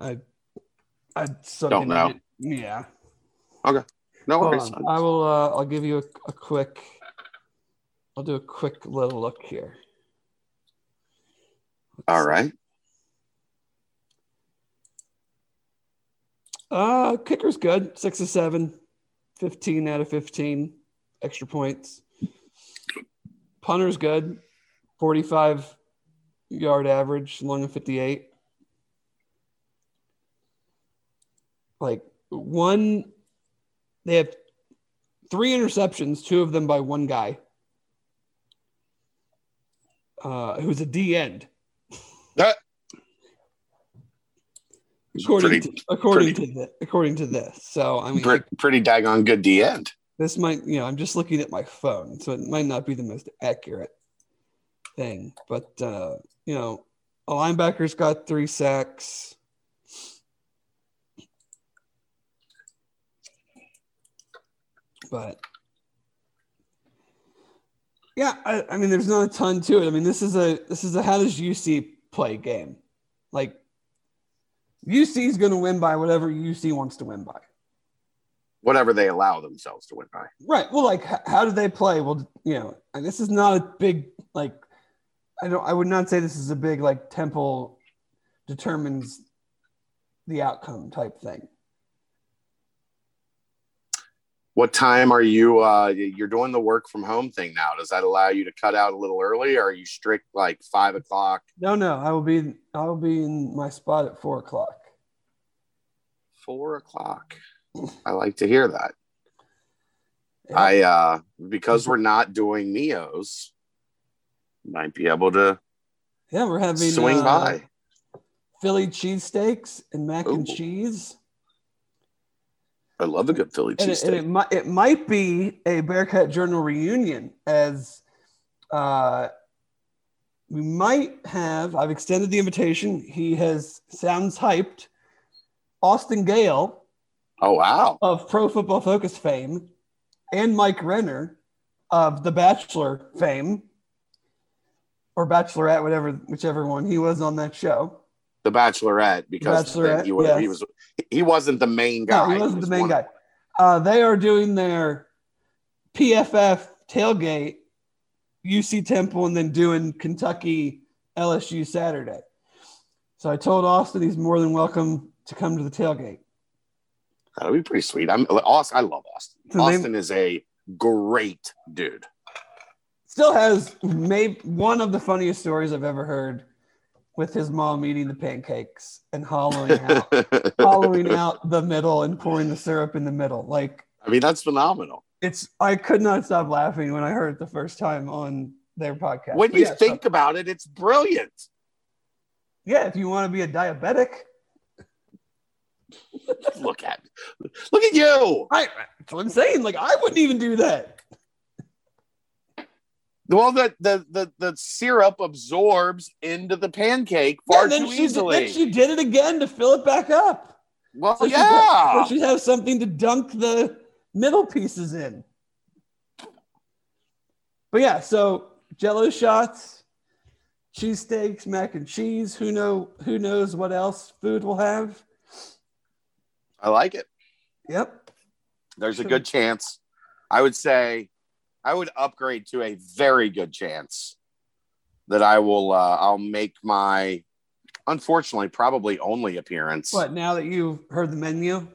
I don't know. Yeah. Okay. No worries. I will. I'll give you a quick. I'll do a quick little look here. All right. Kicker's good. 6 of 7, 15 out of 15 extra points. Punter's good. 45 yard average, long of 58. Like one. They have 3 interceptions, 2 of them by one guy who's a D end. According to this. So I mean, pretty daggone good D end. This might, I'm just looking at my phone, so it might not be the most accurate thing. But a linebacker's got 3 sacks. But yeah, I mean, there's not a ton to it. I mean, this is a how does UC play game? Like, UC is going to win by whatever UC wants to win by, whatever they allow themselves to win by. Right. Well, like, how do they play? Well, and this is not a big like. I would not say this is a big like Temple determines the outcome type thing. What time are you you're doing the work from home thing now? Does that allow you to cut out a little early, or are you strict like 5 o'clock? No, I will be in my spot at 4 o'clock. 4 o'clock. I like to hear that. Yeah. I because we're not doing Neos, might be able to we're having swing by. Philly cheesesteaks and mac and cheese. I love a good Philly cheesesteak. It might be a Bearcat Journal reunion, as we might have. I've extended the invitation. He sounds hyped. Austin Gale. Oh, wow. Of Pro Football Focus fame, and Mike Renner of The Bachelor fame, or Bachelorette, whichever one he was on that show. The Bachelorette, because he wasn't the main guy. No, he wasn't the main guy. They are doing their PFF tailgate, UC Temple, and then doing Kentucky LSU Saturday. So I told Austin he's more than welcome to come to the tailgate. That would be pretty sweet. I love Austin. Austin is a great dude. Still has maybe one of the funniest stories I've ever heard with his mom eating the pancakes and hollowing out the middle and pouring the syrup in the middle. Like, I mean, that's phenomenal. I could not stop laughing when I heard it the first time on their podcast. When you think about it, it's brilliant. Yeah, if you want to be a diabetic. Look at you. That's what I'm saying. Like, I wouldn't even do that. Well, the syrup absorbs into the pancake far too easily. Then she did it again to fill it back up. Well, so yeah. She'd have something to dunk the middle pieces in. But yeah, so Jell-O shots, cheesesteaks, mac and cheese. Who knows what else food will have? I like it. Yep. There's a good chance. I would say I would upgrade to a very good chance that I will. I'll make my, unfortunately, probably only appearance. What, now that you've heard the menu?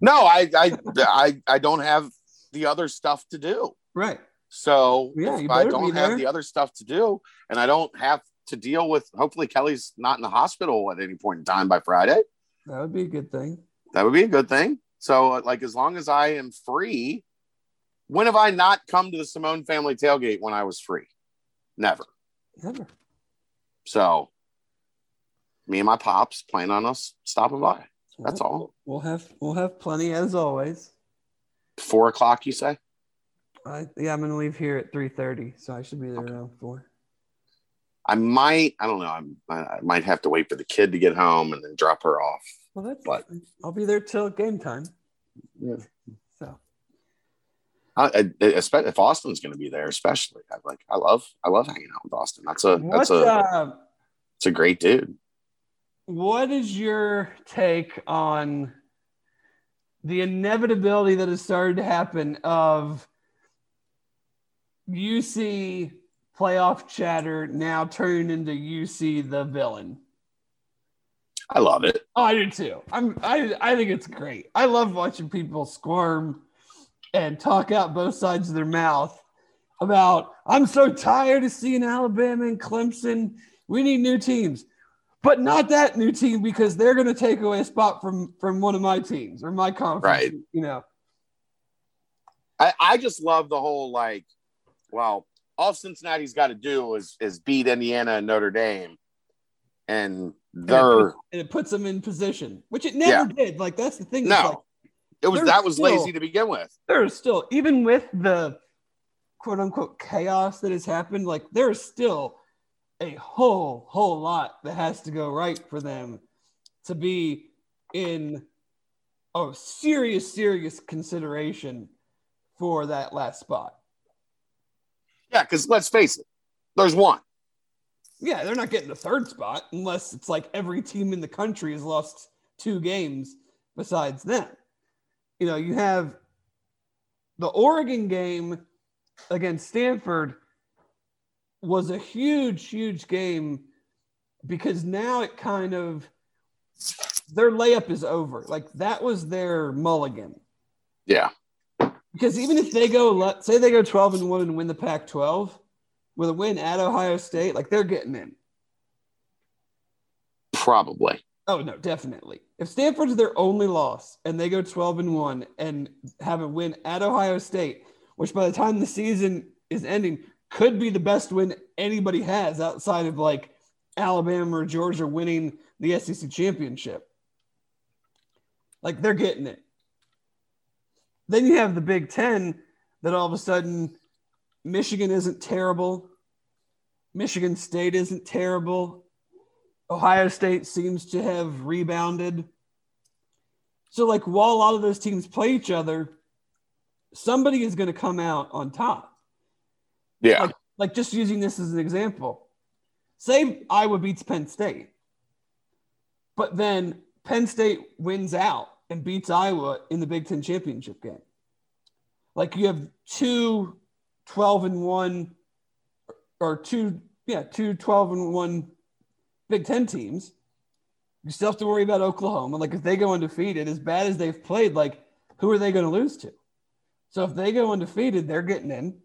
No, I don't have the other stuff to do. Right. So yeah, if I don't have the other stuff to do, and I don't have to deal with, hopefully Kelly's not in the hospital at any point in time by Friday. That would be a good thing. So, like, as long as I am free. When have I not come to the Simone family tailgate when I was free? Never. So, me and my pops plan on us stopping by. That's all. We'll have plenty as always. 4:00, you say? I'm gonna leave here at 3:30, so I should be there around 4. I don't know. I might have to wait for the kid to get home and then drop her off. Well, I'll be there till game time. Yeah. If Austin's going to be there, especially, I love hanging out with Austin. It's a great dude. What is your take on the inevitability that has started to happen of UC playoff chatter now turning into UC the villain? I love it. Oh, I do too. I think it's great. I love watching people squirm and talk out both sides of their mouth about, I'm so tired of seeing Alabama and Clemson. We need new teams, but not that new team because they're going to take away a spot from one of my teams or my conference. Right. You know, I just love the whole, like, well, all Cincinnati's got to do is beat Indiana and Notre Dame, and it puts them in position, which it never did. Like, that's the thing. No. That was lazy to begin with. There's still, even with the quote unquote chaos that has happened, like, there's still a whole lot that has to go right for them to be in serious consideration for that last spot. Yeah, because let's face it, there's one. Yeah, they're not getting the third spot unless it's like every team in the country has lost 2 games besides them. You know, you have the Oregon game against Stanford was a huge, huge game because now it kind of – their layup is over. Like, that was their mulligan. Yeah. Because even if they go – say they go 12-1 and win the Pac-12 with a win at Ohio State, like, they're getting in. Probably. Oh, no, definitely. If Stanford's their only loss and they go 12-1 and have a win at Ohio State, which by the time the season is ending could be the best win anybody has outside of, like, Alabama or Georgia winning the SEC championship. Like, they're getting it. Then you have the Big Ten that all of a sudden Michigan isn't terrible. Michigan State isn't terrible. Ohio State seems to have rebounded. So, like, while a lot of those teams play each other, somebody is going to come out on top. Yeah. Like, just using this as an example. Say Iowa beats Penn State, but then Penn State wins out and beats Iowa in the Big Ten championship game. Like, you have two 12-1 two 12-1 Big Ten teams You still have to worry about Oklahoma. Like, if they go undefeated, as bad as they've played, like, who are they going to lose to? So if they go undefeated, they're getting in.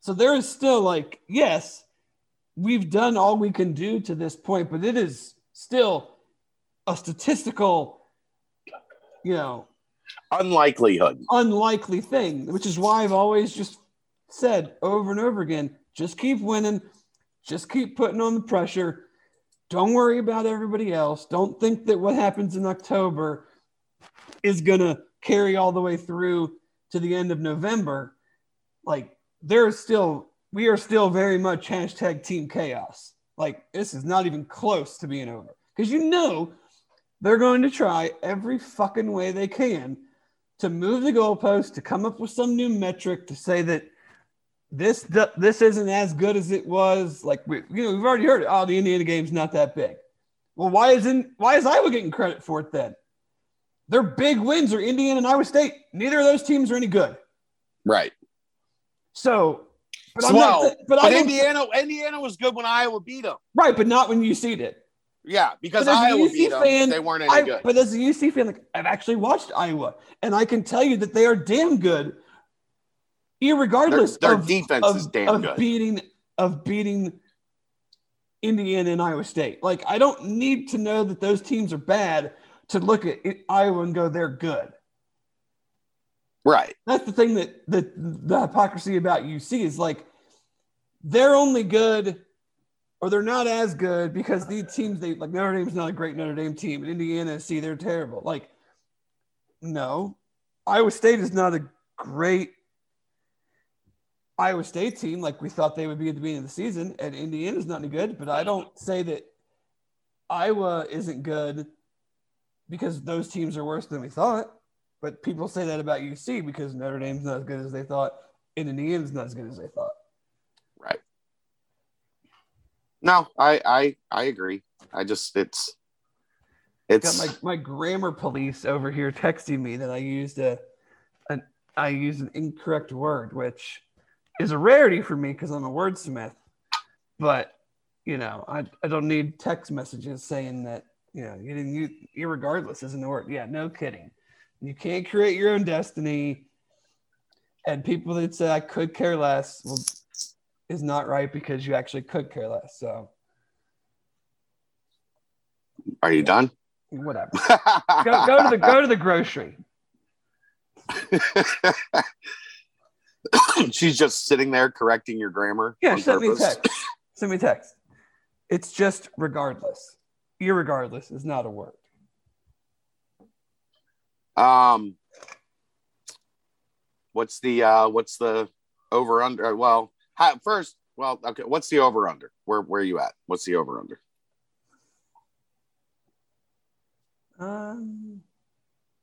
So there is still, like, yes, we've done all we can do to this point, but it is still a statistical, you know, unlikely thing, which is why I've always just said over and over again, just keep winning, just keep putting on the pressure. Don't worry about everybody else. Don't think that what happens in October is going to carry all the way through to the end of November. Like, we are still very much hashtag team chaos. Like, this is not even close to being over, because you know they're going to try every fucking way they can to move the goalpost, to come up with some new metric to say that this isn't as good as it was. Like, we've already heard it. Oh, the Indiana game's not that big. Well, why is Iowa getting credit for it then? Their big wins are Indiana and Iowa State. Neither of those teams are any good. Right. So, Indiana was good when Iowa beat them. Right, but not when UC did. Yeah, because Iowa beat them. They weren't any good. But as a UC fan, like, I've actually watched Iowa, and I can tell you that they are damn good. Irregardless, their defense is damn good. Beating Indiana and Iowa State. Like, I don't need to know that those teams are bad to look at Iowa and go, they're good. Right. That's the thing that the hypocrisy about UC is, like, they're only good or they're not as good because these teams, like, Notre Dame's not a great Notre Dame team, and Indiana, see, they're terrible. Like, no. Iowa State is not a great Iowa State team like we thought they would be at the beginning of the season, and Indiana's not any good, but I don't say that Iowa isn't good because those teams are worse than we thought. But people say that about UC because Notre Dame's not as good as they thought and Indiana's not as good as they thought. Right. No, I agree. I just, it's got my grammar police over here texting me that I used an incorrect word, which is a rarity for me because I'm a wordsmith. But, you know, I don't need text messages saying that, you know, you didn't use irregardless isn't the word. Yeah, no kidding. You can't create your own destiny. And people that say I could care less is not right because you actually could care less. So, are you done? Whatever. go to the grocery. She's just sitting there correcting your grammar. Yeah, send me text. It's just regardless. Irregardless is not a word. What's the over under? Okay. What's the over under? Where are you at? What's the over under?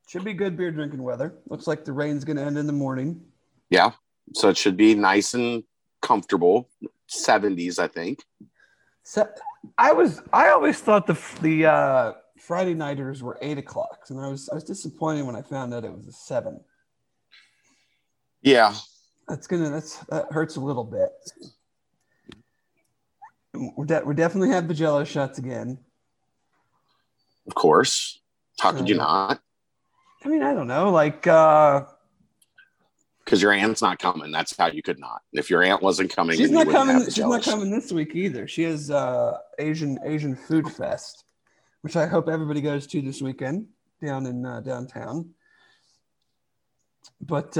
Should be good beer drinking weather. Looks like the rain's going to end in the morning. Yeah. So it should be nice and comfortable. 70s, I think. So I always thought the Friday nighters were 8 o'clock, and I was disappointed when I found out it was a 7. Yeah, that hurts a little bit. We definitely have the Jello shots again. Of course, how could you not? I mean, I don't know, like, because your aunt's not coming. That's how you could not. If your aunt wasn't coming, she's not coming. She's not coming this week either. She has Asian Food Fest, which I hope everybody goes to this weekend down in downtown. But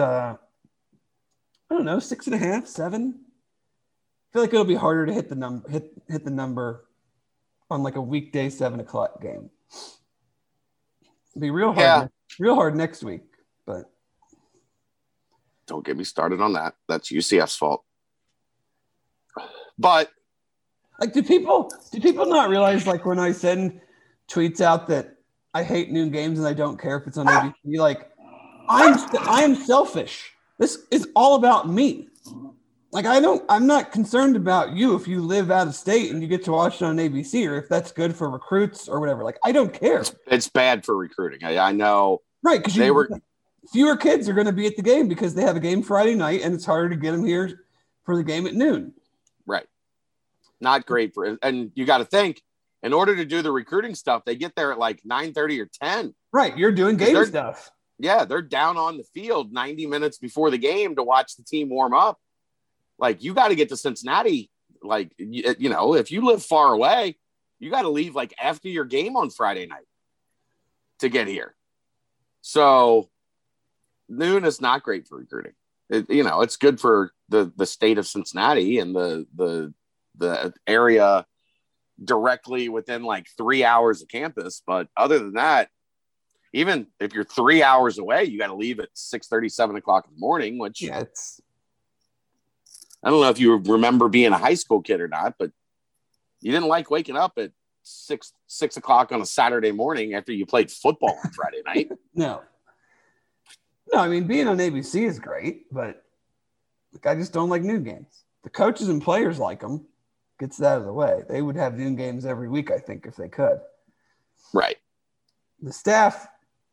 I don't know, 6.5, 7. I feel like it'll be harder to hit the number on like a weekday 7 o'clock game. It'll be real hard, real hard next week. But don't get me started on that. That's UCF's fault. But like, do people not realize, like, when I send tweets out that I hate noon games and I don't care if it's on ABC. Like, I am selfish. This is all about me. Like, I'm not concerned about you if you live out of state and you get to watch it on ABC or if that's good for recruits or whatever. Like, I don't care. It's bad for recruiting. I know. Right, because fewer kids are going to be at the game because they have a game Friday night and it's harder to get them here for the game at noon. Right. Not great for, and you got to think, in order to do the recruiting stuff, they get there at like 9:30 or 10. Right. You're doing game stuff. Yeah. They're down on the field 90 minutes before the game to watch the team warm up. Like, you got to get to Cincinnati. Like, you know, if you live far away, you got to leave like after your game on Friday night to get here. So noon is not great for recruiting. You know, it's good for the state of Cincinnati and the area directly within like 3 hours of campus. But other than that, even if you're 3 hours away, you got to leave at 6:30, 7 o'clock in the morning, which I don't know if you remember being a high school kid or not, but you didn't like waking up at 6 o'clock on a Saturday morning after you played football on Friday night. No, I mean, being on ABC is great, but like, I just don't like noon games. The coaches and players like them. Gets that out of the way. They would have noon games every week, I think, if they could. Right. The staff,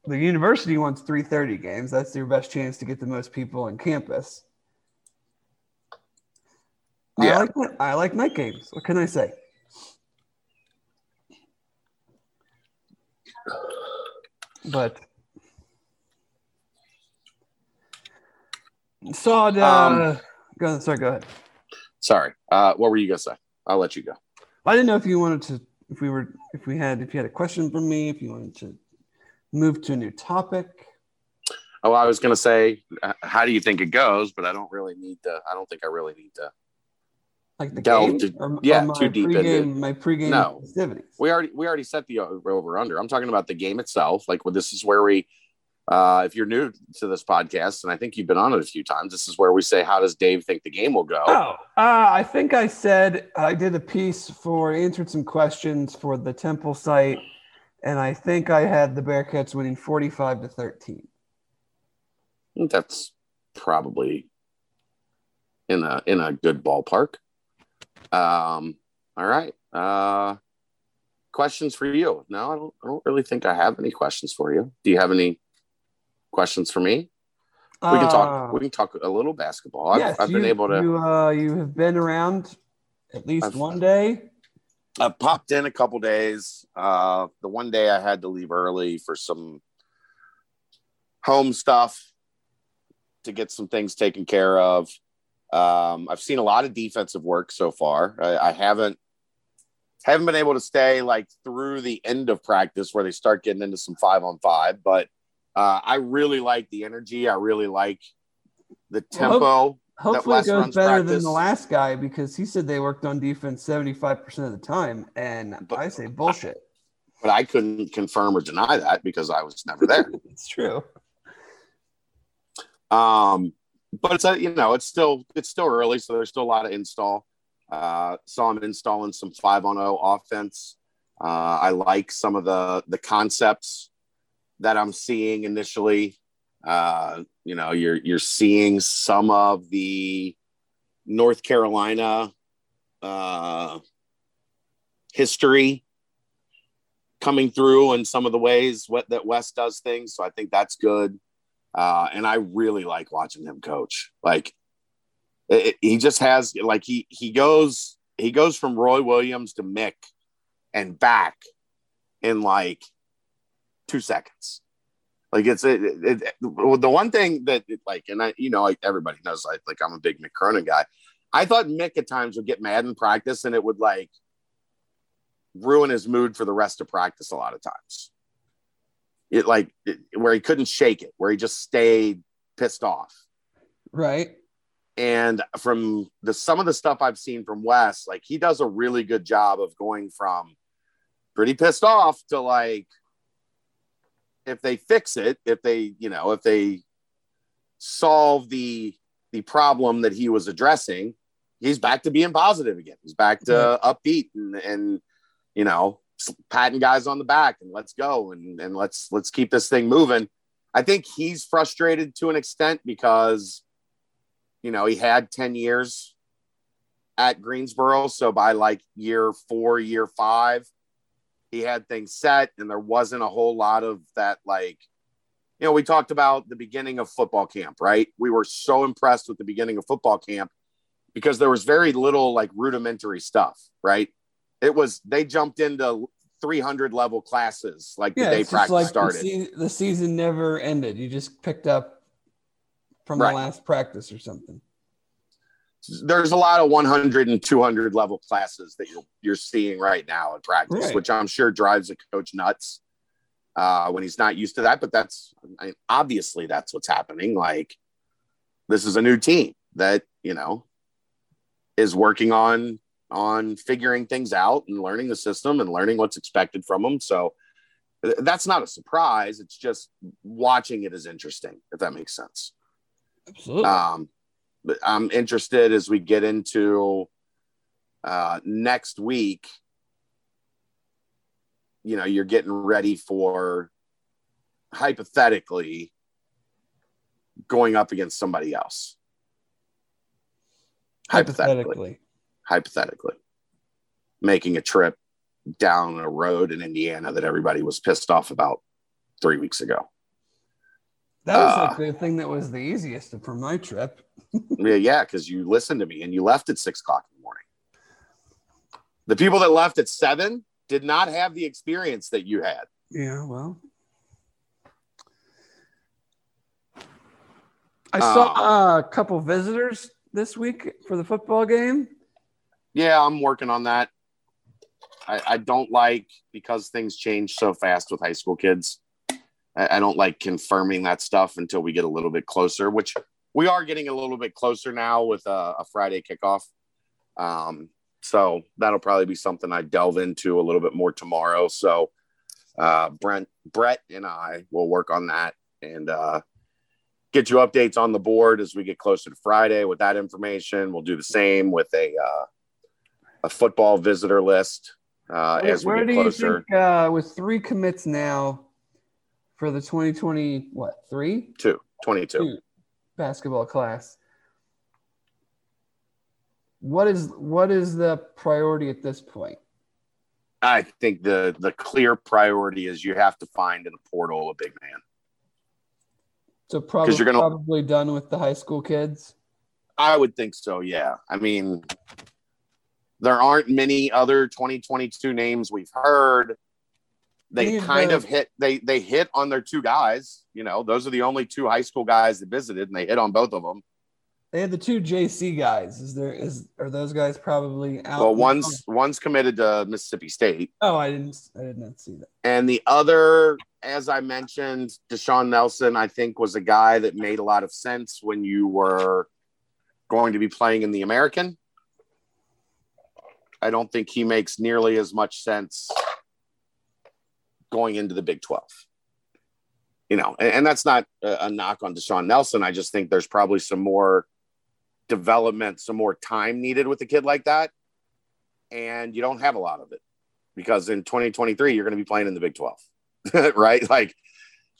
the university wants 3:30 games. That's their best chance to get the most people on campus. Yeah. I like night games. What can I say? But saw the go ahead. Sorry. What were you gonna say? I'll let you go. I didn't know if you wanted to, if you had a question for me, if you wanted to move to a new topic. Oh, I was gonna say, how do you think it goes? But I don't really need to. I don't think I really need to. Like the game? Too deep into my pregame activities. We already set the over under. I'm talking about the game itself. Like, well, this is where we. If you're new to this podcast, and I think you've been on it a few times, this is where we say, how does Dave think the game will go? I think I said I did a piece answered some questions for the Temple site, and I think I had the Bearcats winning 45-13. I think that's probably in a good ballpark. All right. Questions for you? No, I don't really think I have any questions for you. Do you have any questions for me? We can talk. We can talk a little basketball. I've been able to. You have been around at least one day. I popped in a couple days. The one day I had to leave early for some home stuff to get some things taken care of. I've seen a lot of defensive work so far. I haven't been able to stay like through the end of practice where they start getting into some 5-on-5, but. I really like the energy. I really like the tempo. Hopefully it goes better than the last guy, because he said they worked on defense 75% of the time, and I say bullshit. But I couldn't confirm or deny that because I was never there. It's true. But it's it's still early, so there's still a lot of install. Saw him installing some 5-on-0 offense. I like some of the concepts that I'm seeing initially. You're seeing some of the North Carolina history coming through in some of the ways that West does things. So I think that's good. And I really like watching him coach. Like, he just has, like, he goes from Roy Williams to Mick and back in like 2 seconds. Like, the one thing that everybody knows, like I'm a big Mick Cronin guy. I thought Mick at times would get mad in practice and it would like ruin his mood for the rest of practice. A lot of times where he couldn't shake it, where he just stayed pissed off. Right. And from some of the stuff I've seen from Wes, like, he does a really good job of going from pretty pissed off to like, if they fix it, if they solve the problem that he was addressing, he's back to being positive again. He's back to upbeat and patting guys on the back and let's go and let's keep this thing moving. I think he's frustrated to an extent because, he had 10 years at Greensboro. So by like year 4, year 5, he had things set, and there wasn't a whole lot of that. Like, we talked about the beginning of football camp, right? We were so impressed with the beginning of football camp because there was very little like rudimentary stuff, right? It was, they jumped into 300 level classes like the day practice started. The season never ended. You just picked up from the last practice or something. There's a lot of 100 and 200 level classes that you're seeing right now in practice, which I'm sure drives a coach nuts when he's not used to that. But that's obviously that's what's happening. Like, this is a new team that, you know, is working on figuring things out and learning the system and learning what's expected from them. So that's not a surprise. It's just watching it is interesting, if that makes sense. Absolutely. But I'm interested as we get into next week. You know, you're getting ready for, hypothetically, going up against somebody else. Hypothetically. Making a trip down a road in Indiana that everybody was pissed off about 3 weeks ago. That was like the thing that was the easiest for my trip. Yeah, because you listened to me and you left at 6 o'clock in the morning. The people that left at 7 did not have the experience that you had. Yeah, well. I saw a couple visitors this week for the football game. Yeah, I'm working on that. I don't like, because things change so fast with high school kids, I don't like confirming that stuff until we get a little bit closer, which we are getting a little bit closer now with a Friday kickoff. So that'll probably be something I delve into a little bit more tomorrow. So Brett and I will work on that and get you updates on the board as we get closer to Friday with that information. We'll do the same with a football visitor list as we get closer. Where do you think, with 3 commits now, for the 2020, what, 22 basketball class, what is the priority at this point? I think the clear priority is you have to find in the portal a big man. So probably done with the high school kids? I would think so, yeah. I mean, there aren't many other 2022 names we've heard. They kind of hit. They hit on their 2 guys. You know, those are the only 2 high school guys that visited, and they hit on both of them. They had the 2 JC guys. Are those guys probably out? Well, one's committed to Mississippi State. Oh, I did not see that. And the other, as I mentioned, Deshaun Nelson, I think, was a guy that made a lot of sense when you were going to be playing in the American. I don't think he makes nearly as much sense going into the Big 12, you know, and that's not a knock on Deshaun Nelson. I just think there's probably some more development, some more time needed with a kid like that. And you don't have a lot of it because in 2023, you're going to be playing in the Big 12, right? Like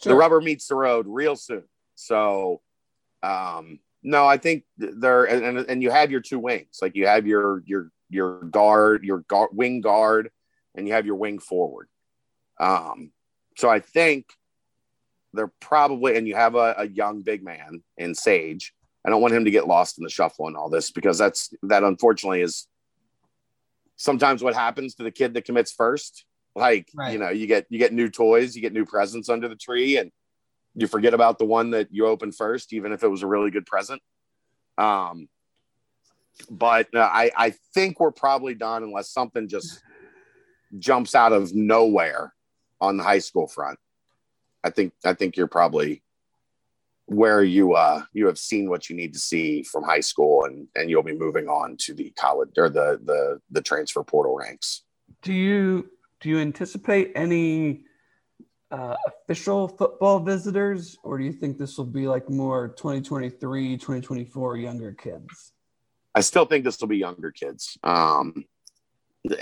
sure. The rubber meets the road real soon. So no, I think there, and you have your 2 wings, like you have your guard, wing guard, and you have your wing forward. So I think they're probably, and you have a young big man in Sage. I don't want him to get lost in the shuffle and all this, because that unfortunately is sometimes what happens to the kid that commits first. Like, you know, you get new toys, you get new presents under the tree, and you forget about the one that you opened first, even if it was a really good present. But I think we're probably done unless something just jumps out of nowhere on the high school front. I think you're probably where you have seen what you need to see from high school, and you'll be moving on to the college or the transfer portal ranks. Do you anticipate any official football visitors, or do you think this will be like more 2023, 2024 younger kids? I still think this will be younger kids.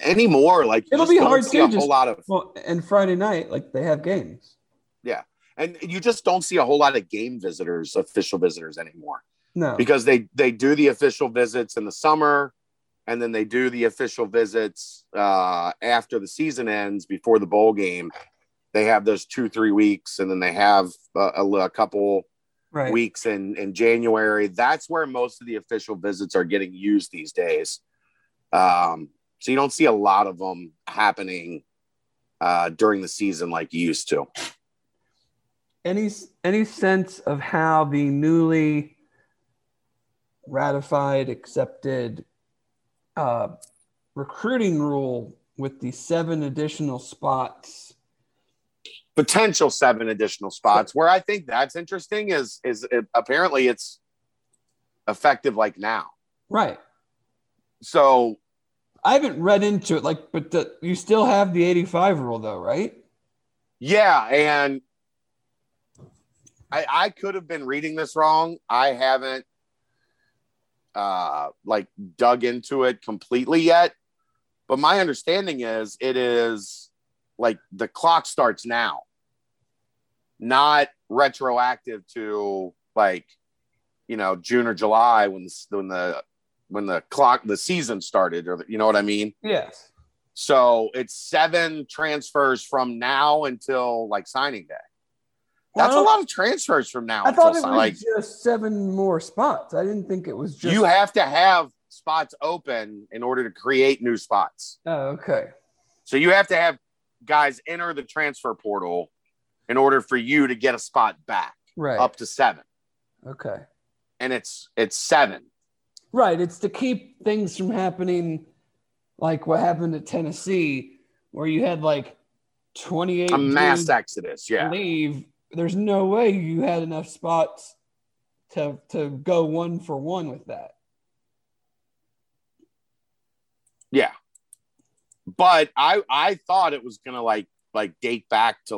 Anymore, like it'll be hard to see a whole lot of. Well, and Friday night, like they have games. Yeah, and you just don't see a whole lot of game visitors, official visitors anymore. No, because they do the official visits in the summer, and then they do the official visits after the season ends, before the bowl game. They have those 2-3 weeks, and then they have a couple weeks in January. That's where most of the official visits are getting used these days. So you don't see a lot of them happening during the season like you used to. Any sense of how the newly ratified, accepted recruiting rule with the 7 additional spots, potential 7 additional spots, where I think that's interesting is apparently it's effective like now. Right. So I haven't read into it, like, but you still have the 85 rule though, right? Yeah. And I could have been reading this wrong. I haven't dug into it completely yet, but my understanding is it is like the clock starts now, not retroactive to June or July when the clock, the season started, or you know what I mean? Yes. So it's 7 transfers from now until signing day. That's a lot of transfers from now. I thought it was just 7 more spots. I didn't think it was just. You have to have spots open in order to create new spots. Oh, okay. So you have to have guys enter the transfer portal in order for you to get a spot back, right? Up to 7. Okay. And it's 7. Right. It's to keep things from happening like what happened to Tennessee, where you had 28. A mass exodus. Yeah. Leave. There's no way you had enough spots to go 1-for-1 with that. Yeah. But I thought it was going to date back to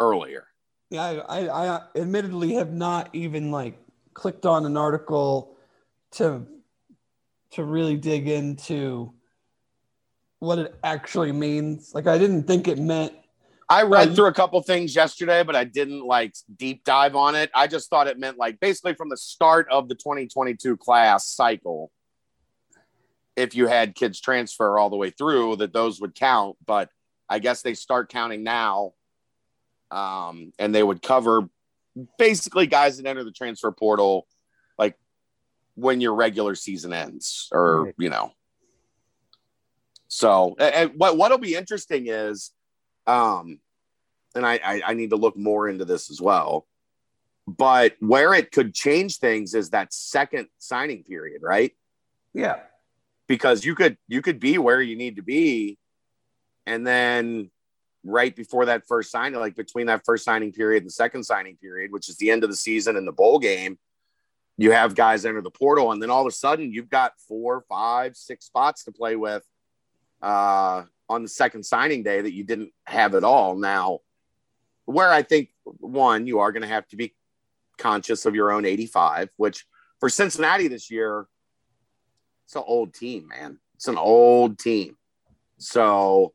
earlier. Yeah, I admittedly have not even clicked on an article to really dig into what it actually means. I didn't think it meant. I read through a couple things yesterday, but I didn't deep dive on it. I just thought it meant basically from the start of the 2022 class cycle, if you had kids transfer all the way through, that those would count, but I guess they start counting now. And they would cover basically guys that enter the transfer portal, when your regular season ends, or, right. So and what'll be interesting is, and I need to look more into this as well, but where it could change things is that second signing period, right? Yeah. Because you could be where you need to be, and then right before that first signing, between that first signing period and the second signing period, which is the end of the season and the bowl game, you have guys enter the portal, and then all of a sudden you've got 4, 5, 6 spots to play with on the second signing day that you didn't have at all. Now, where I think, one, you are going to have to be conscious of your own 85, which for Cincinnati this year, it's an old team, man. It's an old team. So,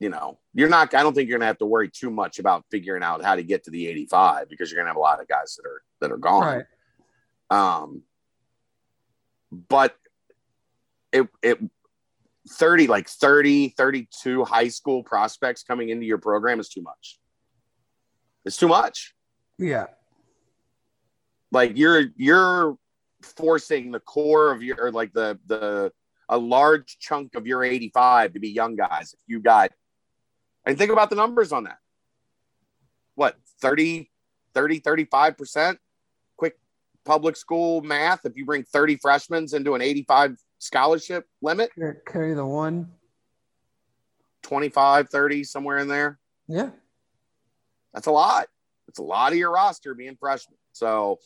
I don't think you're going to have to worry too much about figuring out how to get to the 85, because you're going to have a lot of guys that are gone. Right. But 32 high school prospects coming into your program is too much. It's too much. Yeah. You're forcing the core of your, a large chunk of your 85 to be young guys. If you got, and think about the numbers on that. What, 35%, quick public school math. If you bring 30 freshmen into an 85 scholarship limit, carry the 25, 30, somewhere in there. Yeah. That's a lot. It's a lot of your roster being freshmen. So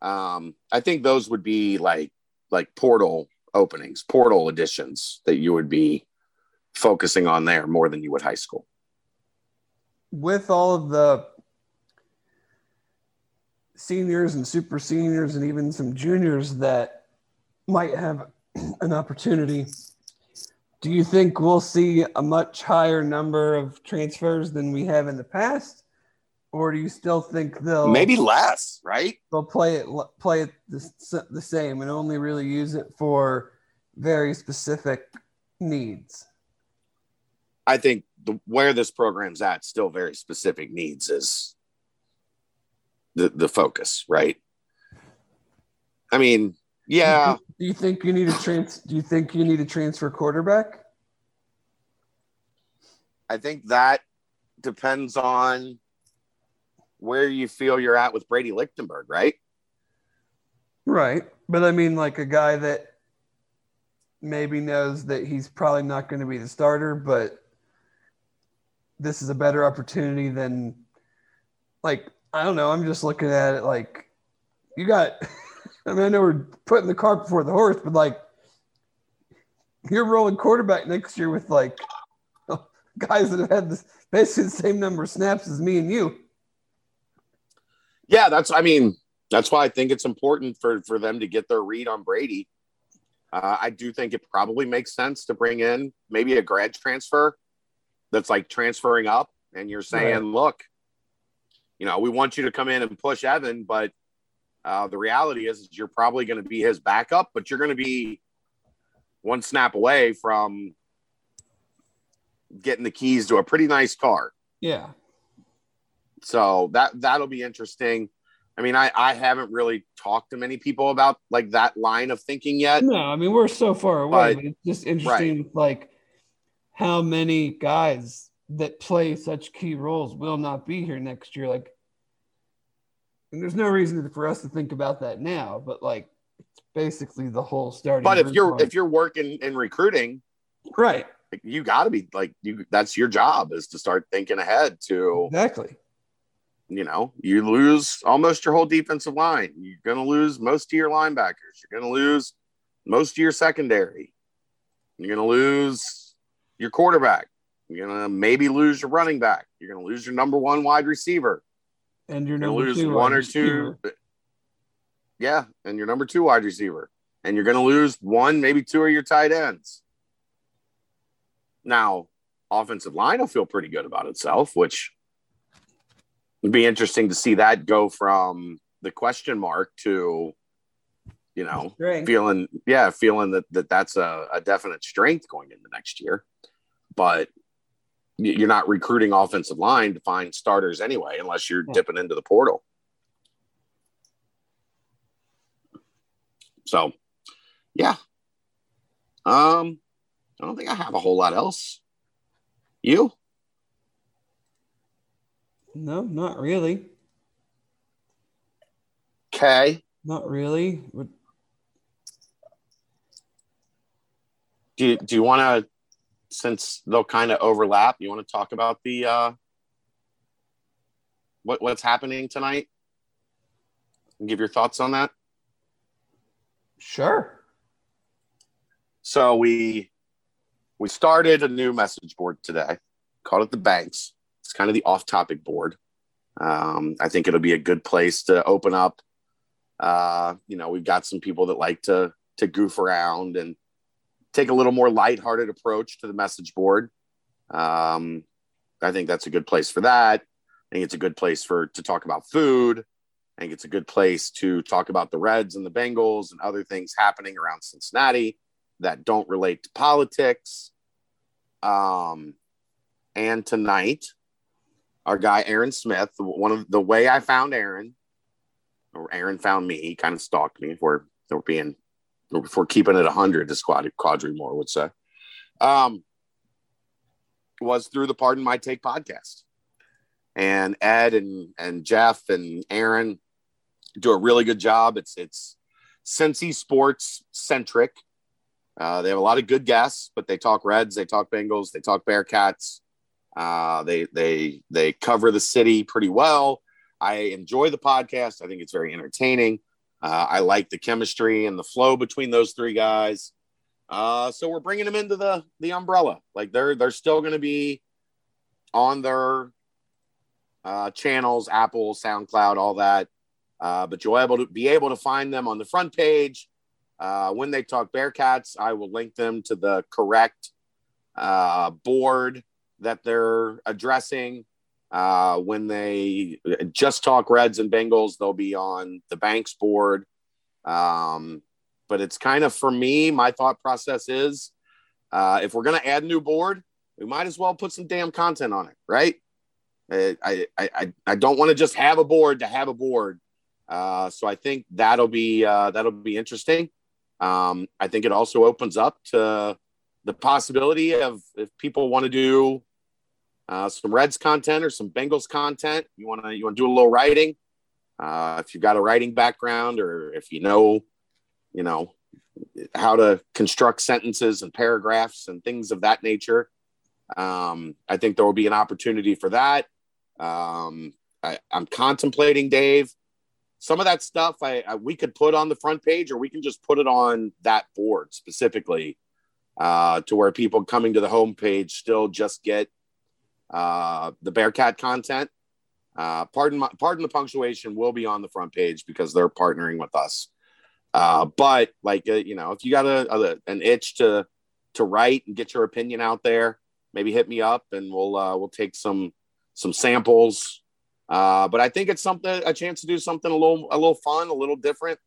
I think those would be like portal openings, portal additions that you would be focusing on there more than you would high school. With all of the seniors and super seniors and even some juniors that might have an opportunity, do you think we'll see a much higher number of transfers than we have in the past? Or do you still think they'll maybe less, right? They'll play it the same and only really use it for very specific needs. I think where this program's at, still very specific needs is the focus, right? I mean, Yeah. Do you think you need a transfer quarterback? I think that depends on where you feel you're at with Brady Lichtenberg, right? Right. But I mean, like a guy that maybe knows that he's probably not going to be the starter, but this is a better opportunity than, like, I don't know. I'm just looking at it like you got – I mean, I know we're putting the cart before the horse, but, like, you're rolling quarterback next year with, like, guys that have had this, basically the same number of snaps as me and you. Yeah, that's why I think it's important for them to get their read on Brady. I do think it probably makes sense to bring in maybe a grad transfer that's like transferring up, and you're saying, right, look, you know, we want you to come in and push Evan, but the reality is you're probably going to be his backup, but you're going to be one snap away from getting the keys to a pretty nice car. Yeah. So that'll be interesting. I mean, I haven't really talked to many people about like that line of thinking yet. No, I mean, we're so far away, but it's just interesting, right, like how many guys that play such key roles will not be here next year. Like, and there's no reason for us to think about that now, but like it's basically the whole starting. But if you're working in recruiting, right, like, you got to be like that's your job is to start thinking ahead to exactly. You know, you lose almost your whole defensive line. You're going to lose most of your linebackers. You're going to lose most of your secondary. You're going to lose your quarterback. You're going to maybe lose your running back. You're going to lose your number one wide receiver. And you're going to lose one or two. Yeah, and your number two wide receiver. And you're going to lose one, maybe two of your tight ends. Now, offensive line will feel pretty good about itself, which – it'd be interesting to see that go from the question mark to, you know, feeling that that's a definite strength going into next year. But you're not recruiting offensive line to find starters anyway, unless you're dipping into the portal. So, yeah. I don't think I have a whole lot else. You? No, not really. Okay. Not really. Do you want to, since they'll kind of overlap, you want to talk about the what's happening tonight? And give your thoughts on that? Sure. So we started a new message board today. Called it the Banks. It's kind of the off-topic board. I think it'll be a good place to open up. You know, we've got some people that like to goof around and take a little more lighthearted approach to the message board. I think that's a good place for that. I think it's a good place to talk about food. I think it's a good place to talk about the Reds and the Bengals and other things happening around Cincinnati that don't relate to politics. And tonight, our guy, Aaron Smith, Aaron found me. He kind of stalked me for keeping it 100, as Quadri Moore would say, was through the Pardon My Take podcast. And Ed and Jeff and Aaron do a really good job. It's Cincy sports centric. They have a lot of good guests, but they talk Reds, they talk Bengals, they talk Bearcats. They cover the city pretty well. I enjoy the podcast. I think it's very entertaining. I like the chemistry and the flow between those three guys. So we're bringing them into the umbrella. Like they're still going to be on their channels, Apple, SoundCloud, all that. But you'll be able to find them on the front page. When they talk Bearcats, I will link them to the correct board that they're addressing. When they just talk Reds and Bengals, they'll be on the Banks board. But it's kind of, for me, my thought process is if we're going to add a new board, we might as well put some damn content on it, right? I don't want to just have a board to have a board So I think that'll be interesting. I think it also opens up to the possibility of, if people want to do some Reds content or some Bengals content, you want to do a little writing. If you've got a writing background, or if you know how to construct sentences and paragraphs and things of that nature, I think there will be an opportunity for that. I'm contemplating, Dave, some of that stuff we could put on the front page, or we can just put it on that board specifically, to where people coming to the homepage still just get the Bearcat content. Pardon the punctuation will be on the front page because they're partnering with us. But if you got an itch to write and get your opinion out there, maybe hit me up and we'll take some samples. But I think it's a chance to do something a little fun, a little different,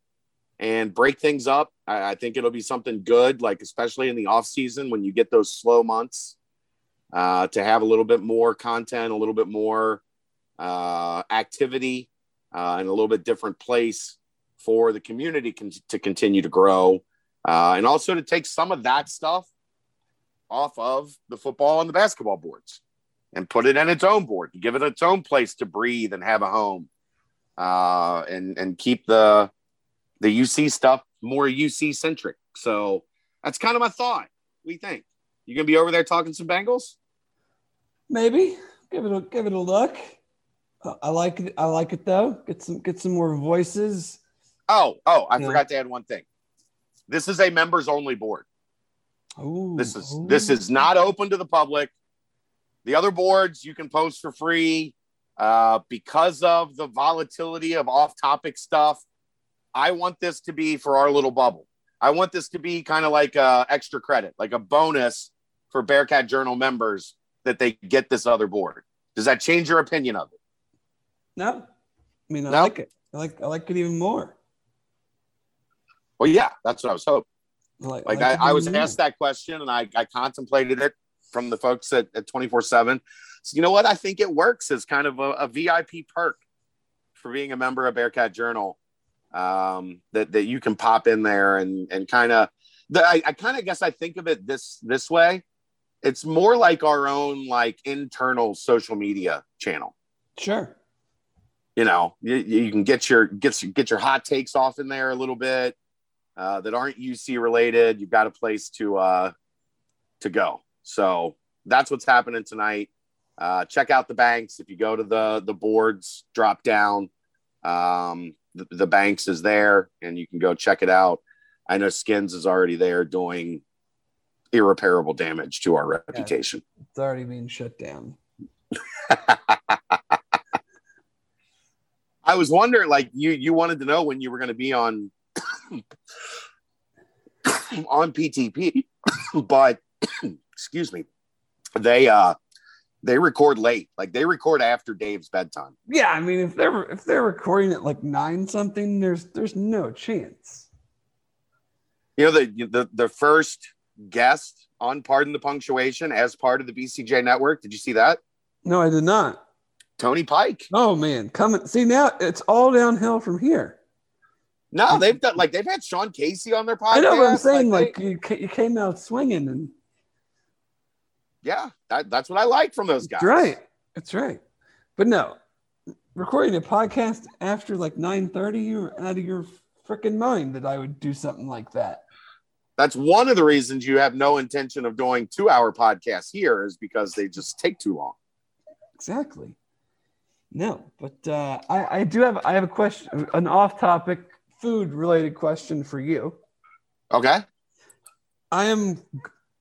and break things up. I think it'll be something good, like especially in the off season when you get those slow months, to have a little bit more content, a little bit more activity, and a little bit different place for the community to continue to grow, and also to take some of that stuff off of the football and the basketball boards and put it in its own board, and give it its own place to breathe and have a home, and keep the UC stuff more UC centric. So that's kind of my thought. What do you think? You gonna be over there talking some Bengals? Maybe give it a look. I like it though. Get some more voices. Oh! I forgot to add one thing. This is a members only board. Ooh, this is not open to the public. The other boards you can post for free. Because of the volatility of off topic stuff, I want this to be for our little bubble. I want this to be kind of like extra credit, like a bonus for Bearcat Journal members, that they get this other board. Does that change your opinion of it? No, I mean, I like it. I like it even more. Well, yeah, that's what I was hoping. I was asked that question, and I contemplated it from the folks at 24/7. So you know what? I think it works as kind of a VIP perk for being a member of Bearcat Journal, that you can pop in there and kind of, I kind of guess I think of it this way. It's more like our own, like, internal social media channel. Sure. You know, you can get your hot takes off in there a little bit, that aren't UC related. You've got a place to go. So that's what's happening tonight. Check out the banks. If you go to the boards drop down, the banks is there, and you can go check it out. I know Skins is already there doing irreparable damage to our reputation. It's already being shut down. I was wondering, like, you wanted to know when you were going to be on on PTP, but excuse me, they record late. Like, they record after Dave's bedtime. Yeah, I mean, if they're recording at like 9 something, there's no chance. You know, the first guest on Pardon the Punctuation as part of the BCJ network. Did you see that? No, I did not. Tony Pike. Oh man, coming. See, now it's all downhill from here. No, they've had Sean Casey on their podcast. I know what I'm saying. You came out swinging, and yeah, that's what I like from those guys. That's right. But no, recording a podcast after like 9:30, you're out of your freaking mind that I would do something like that. That's one of the reasons you have no intention of doing 2-hour podcasts here, is because they just take too long. Exactly. No, but I have a question, an off-topic food-related question for you. Okay.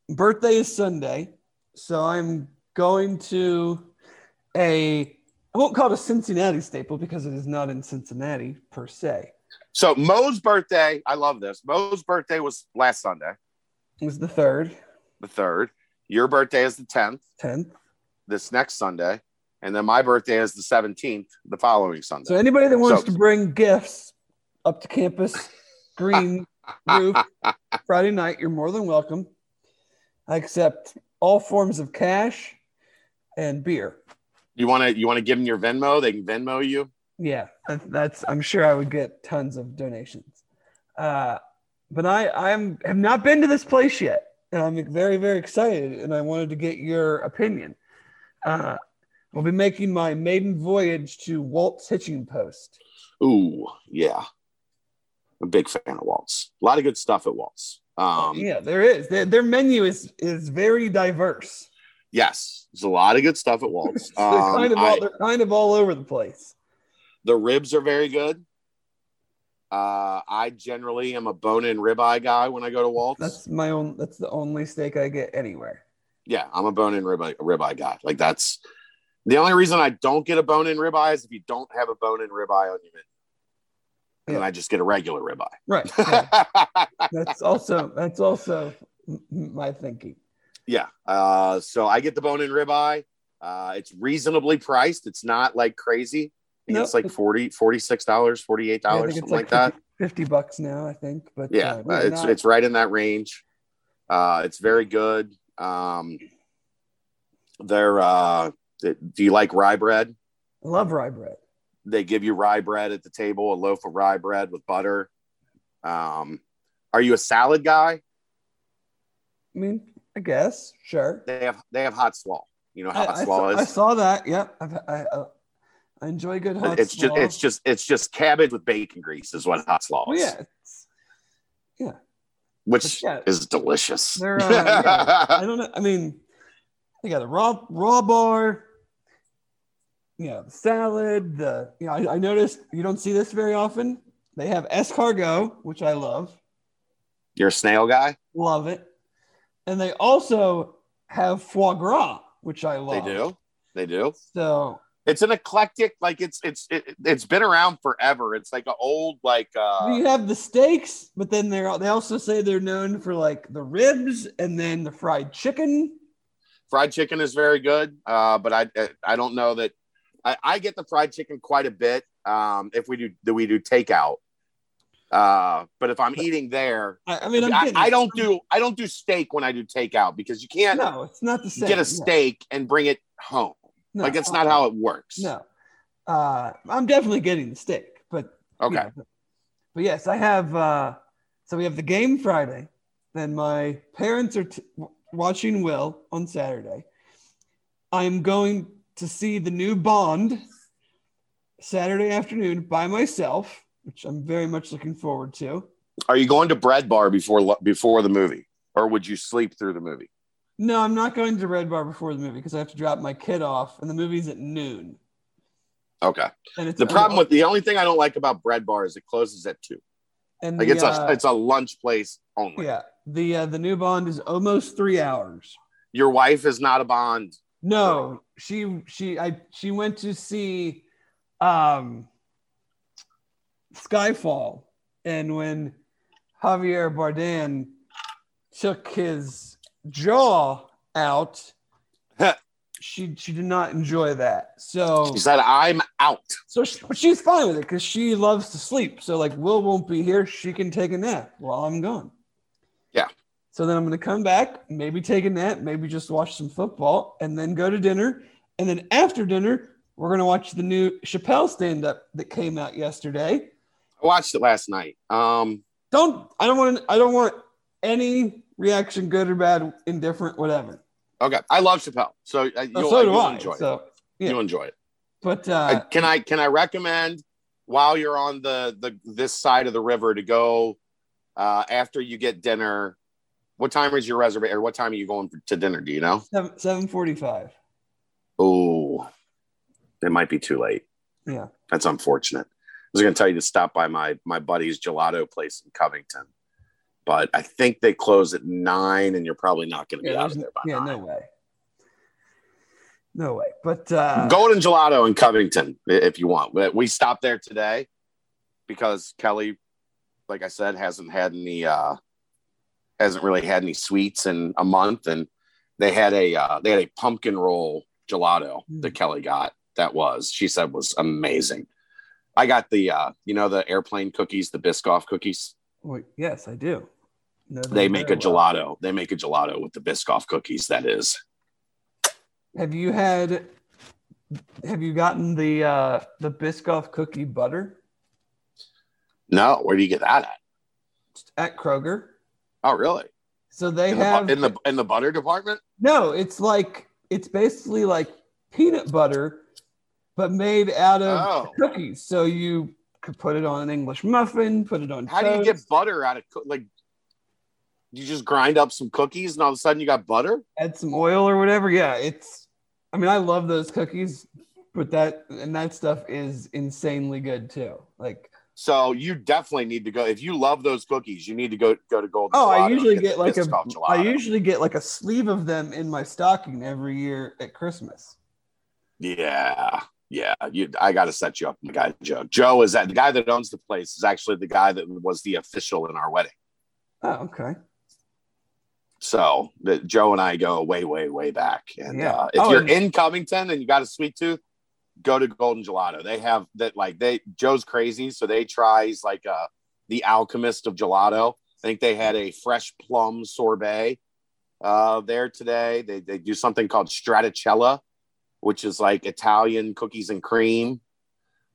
Birthday is Sunday, so I'm going to I won't call it a Cincinnati staple because it is not in Cincinnati per se. So Mo's birthday, I love this. Mo's birthday was last Sunday. It was the 3rd. Your birthday is the 10th. This next Sunday. And then my birthday is the 17th, the following Sunday. So anybody that wants to bring gifts up to campus, green roof, Friday night, you're more than welcome. I accept all forms of cash and beer. You want to give them your Venmo? They can Venmo you? Yeah, that's. I'm sure I would get tons of donations. But I have not been to this place yet, and I'm very, very excited, and I wanted to get your opinion. I'll be making my maiden voyage to Walt's Hitching Post. Ooh, yeah. I'm a big fan of Walt's. A lot of good stuff at Walt's. Yeah, there is. Their menu is very diverse. Yes, there's a lot of good stuff at Walt's. They're kind of all over the place. The ribs are very good. I generally am a bone-in ribeye guy when I go to Walt's. That's the only steak I get anywhere. Yeah, I'm a bone-in ribeye guy. Like, that's the only reason I don't get a bone-in ribeye is if you don't have a bone-in ribeye on your menu. And I just get a regular ribeye. Right. Yeah. That's also my thinking. Yeah. So I get the bone-in ribeye. It's reasonably priced. It's not like crazy. It's like $46, $48, something like that. $50 now, I think. But yeah, it's right in that range. It's very good. Do you like rye bread? I love rye bread. They give you rye bread at the table, a loaf of rye bread with butter. Are you a salad guy? I mean, I guess, sure. They have hot slaw. You know how hot slaw is? I saw that. Yep. I enjoy good hot slaw. It's just cabbage with bacon grease is what hot slaw is. Well, yeah. Which is delicious. I don't know. I mean, they got a raw bar. Yeah, the salad. I noticed you don't see this very often. They have escargot, which I love. You're a snail guy? Love it. And they also have foie gras, which I love. They do. So it's an eclectic, like it's been around forever. It's like an old, like. You have the steaks, but then they also say they're known for like the ribs and then the fried chicken. Fried chicken is very good, but I don't know that. I get the fried chicken quite a bit. If we do takeout, but if I'm eating there, I don't do steak when I do takeout because you can't. No, it's not the same. Get a steak and bring it home. No, like that's not how it works. No, I'm definitely getting the steak, but okay. You know, but yes, I have. So we have the game Friday. Then my parents are watching Will on Saturday. I'm going to see the new Bond Saturday afternoon by myself, which I'm very much looking forward to. Are you going to Bread Bar before the movie, or would you sleep through the movie? No, I'm not going to Bread Bar before the movie because I have to drop my kid off, and the movie's at noon. Okay. And the only thing I don't like about Bread Bar is it closes at 2:00. And like it's a lunch place only. Yeah. The new Bond is almost 3 hours. Your wife is not a Bond. No, she went to see Skyfall, and when Javier Bardem took his jaw out, she did not enjoy that. So she said, "I'm out." So she's fine with it because she loves to sleep. So like Will won't be here, she can take a nap while I'm gone. Yeah. So then I'm going to come back, maybe take a nap, maybe just watch some football, and then go to dinner. And then after dinner, we're going to watch the new Chappelle stand-up that came out yesterday. I watched it last night. I don't want any reaction, good or bad, indifferent, whatever. Okay, I love Chappelle, so you'll enjoy it. But can I recommend while you're on this side of the river to go after you get dinner? What time is your reservation? Or what time are you going to dinner? Do you know? 7:45. Oh, it might be too late. Yeah, that's unfortunate. I was going to tell you to stop by my buddy's gelato place in Covington, but I think they close at 9:00, and you're probably not going to be out of there by 9:00. Yeah, no way. But Golden Gelato in Covington, if you want. We stopped there today because Kelly, like I said, hasn't really had any sweets in a month, and they had a pumpkin roll gelato that Kelly got she said was amazing. I got the the airplane cookies, the Biscoff cookies. Wait, yes, I do. No, they make a gelato. Well. They make a gelato with the Biscoff cookies. That is. Have you had Have you gotten the Biscoff cookie butter? No. Where do you get that at? At Kroger. Oh, really? So they have in the butter department? No, it's basically like peanut butter, but made out of cookies. So you could put it on an English muffin, put it on. How toast. Do you get butter out of you just grind up some cookies and all of a sudden you got butter? Add some oil or whatever. Yeah, I love those cookies, but that stuff is insanely good too. So you definitely need to go. If you love those cookies, you need to go to Golden. Oh, Gelato. I usually get like a sleeve of them in my stocking every year at Christmas. Yeah. I got to set you up, my guy Joe. Joe is that the guy that owns the place? Is actually the guy that was the official in our wedding. Oh, okay. So Joe and I go way, way, way back. And if you're in Covington and you got a sweet tooth, go to Golden Gelato. They have that Joe's crazy. So they tries the alchemist of gelato. I think they had a fresh plum sorbet there today. They do something called Stracciatella, which is like Italian cookies and cream.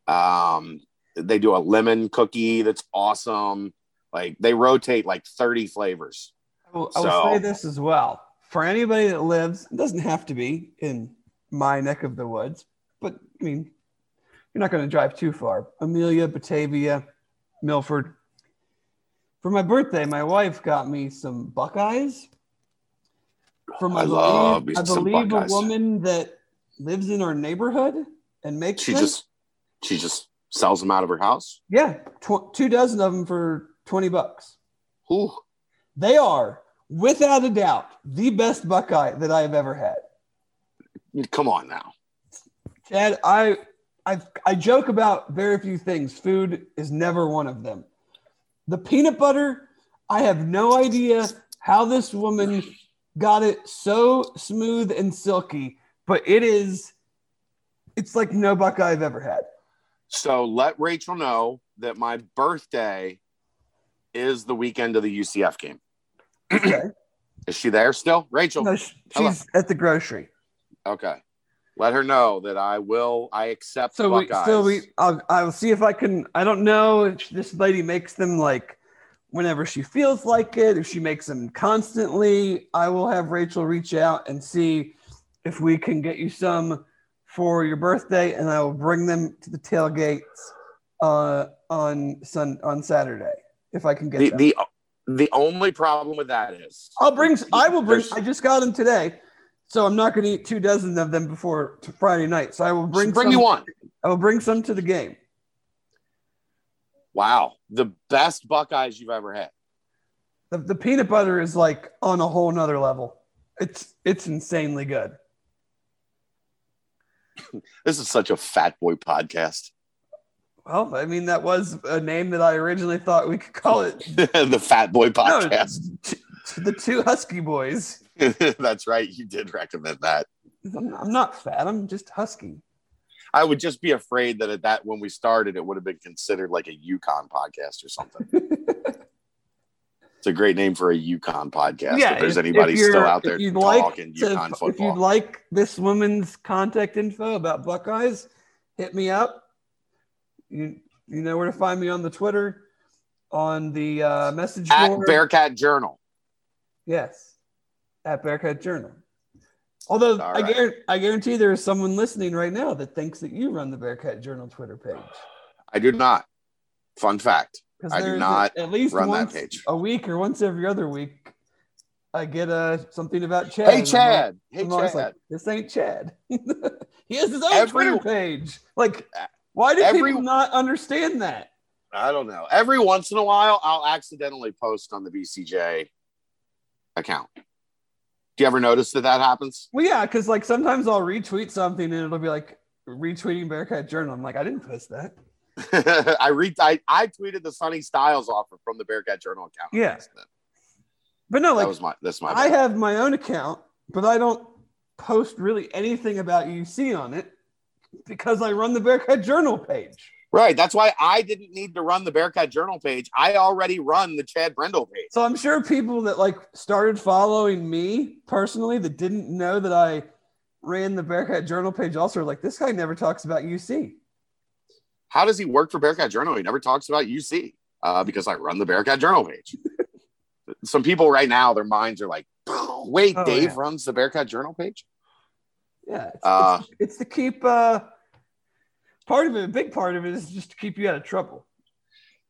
They do a lemon cookie. That's awesome. They rotate 30 flavors. I will say this as well. For anybody that lives, it doesn't have to be in my neck of the woods, but I mean, you're not going to drive too far. Amelia, Batavia, Milford. For my birthday, my wife got me some Buckeyes. I believe a woman that lives in our neighborhood and makes them. She just sells them out of her house. Yeah, two dozen of them for $20. Ooh. They are, without a doubt, the best Buckeye that I have ever had. Come on now. Chad, I joke about very few things. Food is never one of them. The peanut butter, I have no idea how this woman got it so smooth and silky, but it's like no Buckeye I've ever had. So let Rachel know that my birthday is the weekend of the UCF game. Okay. Is she there still? Rachel? No, she's at the grocery. Okay. Let her know that I accept Buckeyes. I'll see if I can. I don't know if this lady makes them whenever she feels like it, if she makes them constantly. I will have Rachel reach out and see if we can get you some for your birthday, and I will bring them to the tailgates on Saturday if I can get them. The only problem with that is I just got them today. So I'm not going to eat two dozen of them before Friday night. So I will bring you one. I will bring some to the game. Wow, the best Buckeyes you've ever had. The peanut butter is on a whole nother level. It's insanely good. This is such a fat boy podcast. Well, I mean, that was a name that I originally thought we could call it. The Fat Boy Podcast. No, the two husky boys. That's right. You did recommend that. I'm not fat. I'm just husky. I would just be afraid that when we started, it would have been considered like a UConn podcast or something. It's a great name for a UConn podcast. Yeah, if there's anybody still out there talking UConn football. If you'd like this woman's contact info about Buckeyes, hit me up. You know where to find me on the Twitter, on the message board. At Bearcat Journal. Yes. At Bearcat Journal. Although right. I guarantee there is someone listening right now that thinks that you run the Bearcat Journal Twitter page. I do not. Fun fact. I do not at least run once that page. A week or once every other week, I get something about Chad. Hey, Chad. This ain't Chad. He has his own Twitter page. Why do people not understand that? I don't know. Every once in a while, I'll accidentally post on the BCJ account. Do you ever notice that happens? Well, yeah, because sometimes I'll retweet something and it'll be retweeting Bearcat Journal. I'm I didn't post that. I tweeted the Sonny Styles offer from the Bearcat Journal account. Yeah, but no, that's my. I have my own account, but I don't post really anything about UC on it because I run the Bearcat Journal page. Right, that's why I didn't need to run the Bearcat Journal page. I already run the Chad Brendel page. So I'm sure people that started following me personally that didn't know that I ran the Bearcat Journal page also, like, this guy never talks about UC. How does he work for Bearcat Journal? He never talks about UC because I run the Bearcat Journal page. Some people right now, their minds are like, wait, Dave runs the Bearcat Journal page? Yeah, it's to keep part of it, a big part of it is just to keep you out of trouble.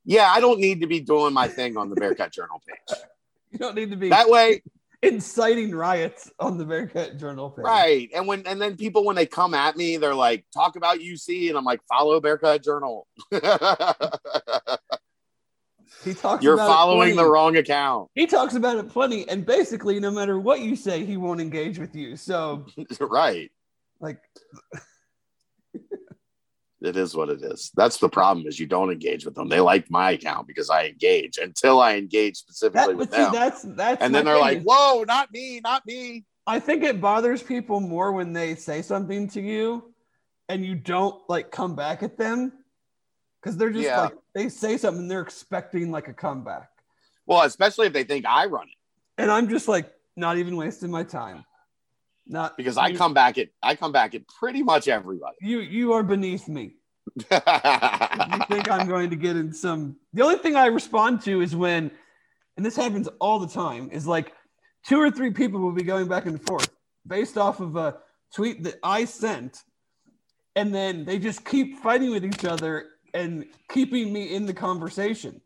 Yeah, I don't need to be doing my thing on the Bearcat Journal page. You don't need to be that way inciting riots on the Bearcat Journal page. Right. And then people, when they come at me, they're like, talk about UC, and I'm like, follow Bearcat Journal. He talks You're about following the wrong account. He talks about it plenty, and basically no matter what you say, he won't engage with you. So right. Like it is what it is. That's the problem, is you don't engage with them. They like my account because I engage until I engage specifically with them. That's and then they're like, whoa, not me, not me. I think it bothers people more when they say something to you and you don't like come back at them. Because they're just like, they say something, they're expecting like a comeback. Well, especially if they think I run it. And I'm just like, not even wasting my time. Not because I come back at pretty much everybody. You are beneath me. You think I'm going to get in some. The only thing I respond to is when, and this happens all the time, is like 2 or 3 people will be going back and forth based off of a tweet that I sent. And then they just keep fighting with each other and keeping me in the conversation.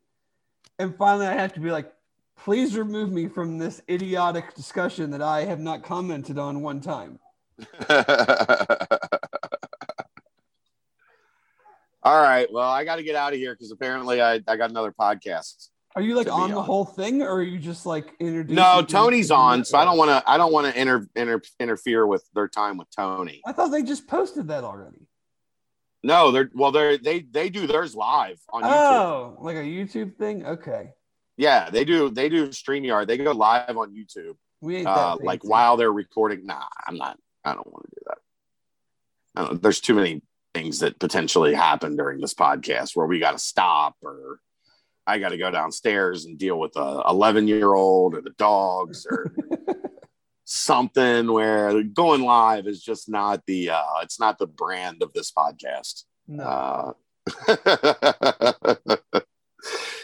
And finally I have to be like, please remove me from this idiotic discussion that I have not commented on one time. All right. Well, I got to get out of here because apparently I got another podcast. Are you like on the whole thing, or are you just like introducing? No, Tony's on. So I don't want to interfere with their time with Tony. I thought they just posted that already. No, they do theirs live on YouTube. Oh, like a YouTube thing? Okay. Yeah, they do StreamYard. They go live on YouTube. We ain't that like too. While they're recording. Nah, I'm not. I don't want to do that. There's too many things that potentially happen during this podcast where we got to stop, or I got to go downstairs and deal with a 11-year-old or the dogs or something, where going live is just not the it's not the brand of this podcast. No.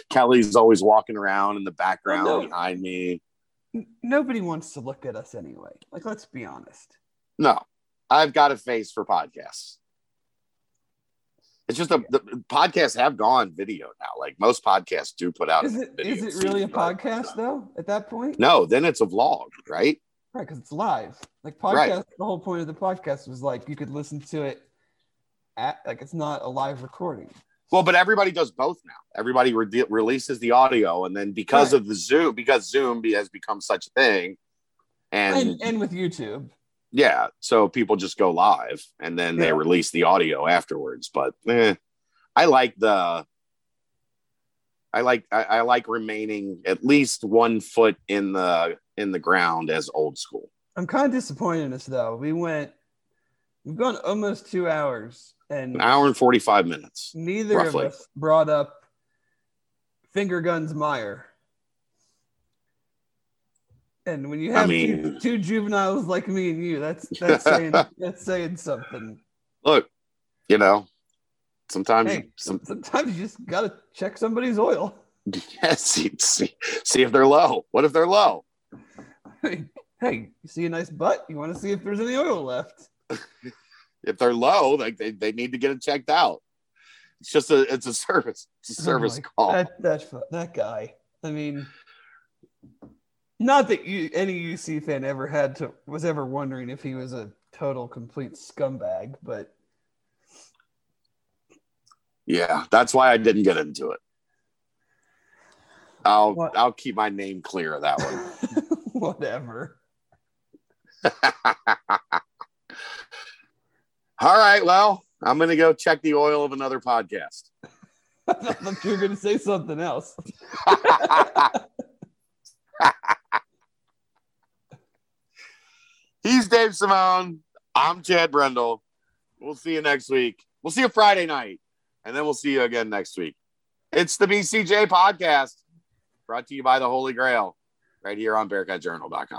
Kelly's always walking around in the background behind me. Nobody wants to look at us anyway. Like, let's be honest. No, I've got a face for podcasts. It's just the podcasts have gone video now. Like, most podcasts do put out. Is it really a podcast though? At that point? No, then it's a vlog, right? Right, because it's live. Like podcast. Right. The whole point of the podcast was like you could listen to it at, like, it's not a live recording. Well, but everybody does both now. Everybody releases the audio, and then because of the Zoom, because Zoom has become such a thing, and with YouTube, yeah. So people just go live, and then they release the audio afterwards. But I like remaining at least 1 foot in the ground as old school. I'm kind of disappointed in us though. We've gone almost 2 hours. And an hour and 45 minutes. Neither roughly. Of us brought up Finger Guns Meyer. And when you have two juveniles like me and you, that's saying that's saying something. Look, sometimes sometimes you just gotta check somebody's oil. Yeah, see if they're low. What if they're low? Hey, you see a nice butt? You want to see if there's any oil left? If they're low, like they need to get it checked out. It's just a service. It's a service call. That guy. I mean, not that any UC fan was ever wondering if he was a total complete scumbag, but yeah, that's why I didn't get into it. I'll keep my name clear of that one. Whatever. All right, well, I'm going to go check the oil of another podcast. I thought you were going to say something else. He's Dave Simone. I'm Chad Brendel. We'll see you next week. We'll see you Friday night, and then we'll see you again next week. It's the BCJ podcast, brought to you by the Holy Grail, right here on BearcatJournal.com.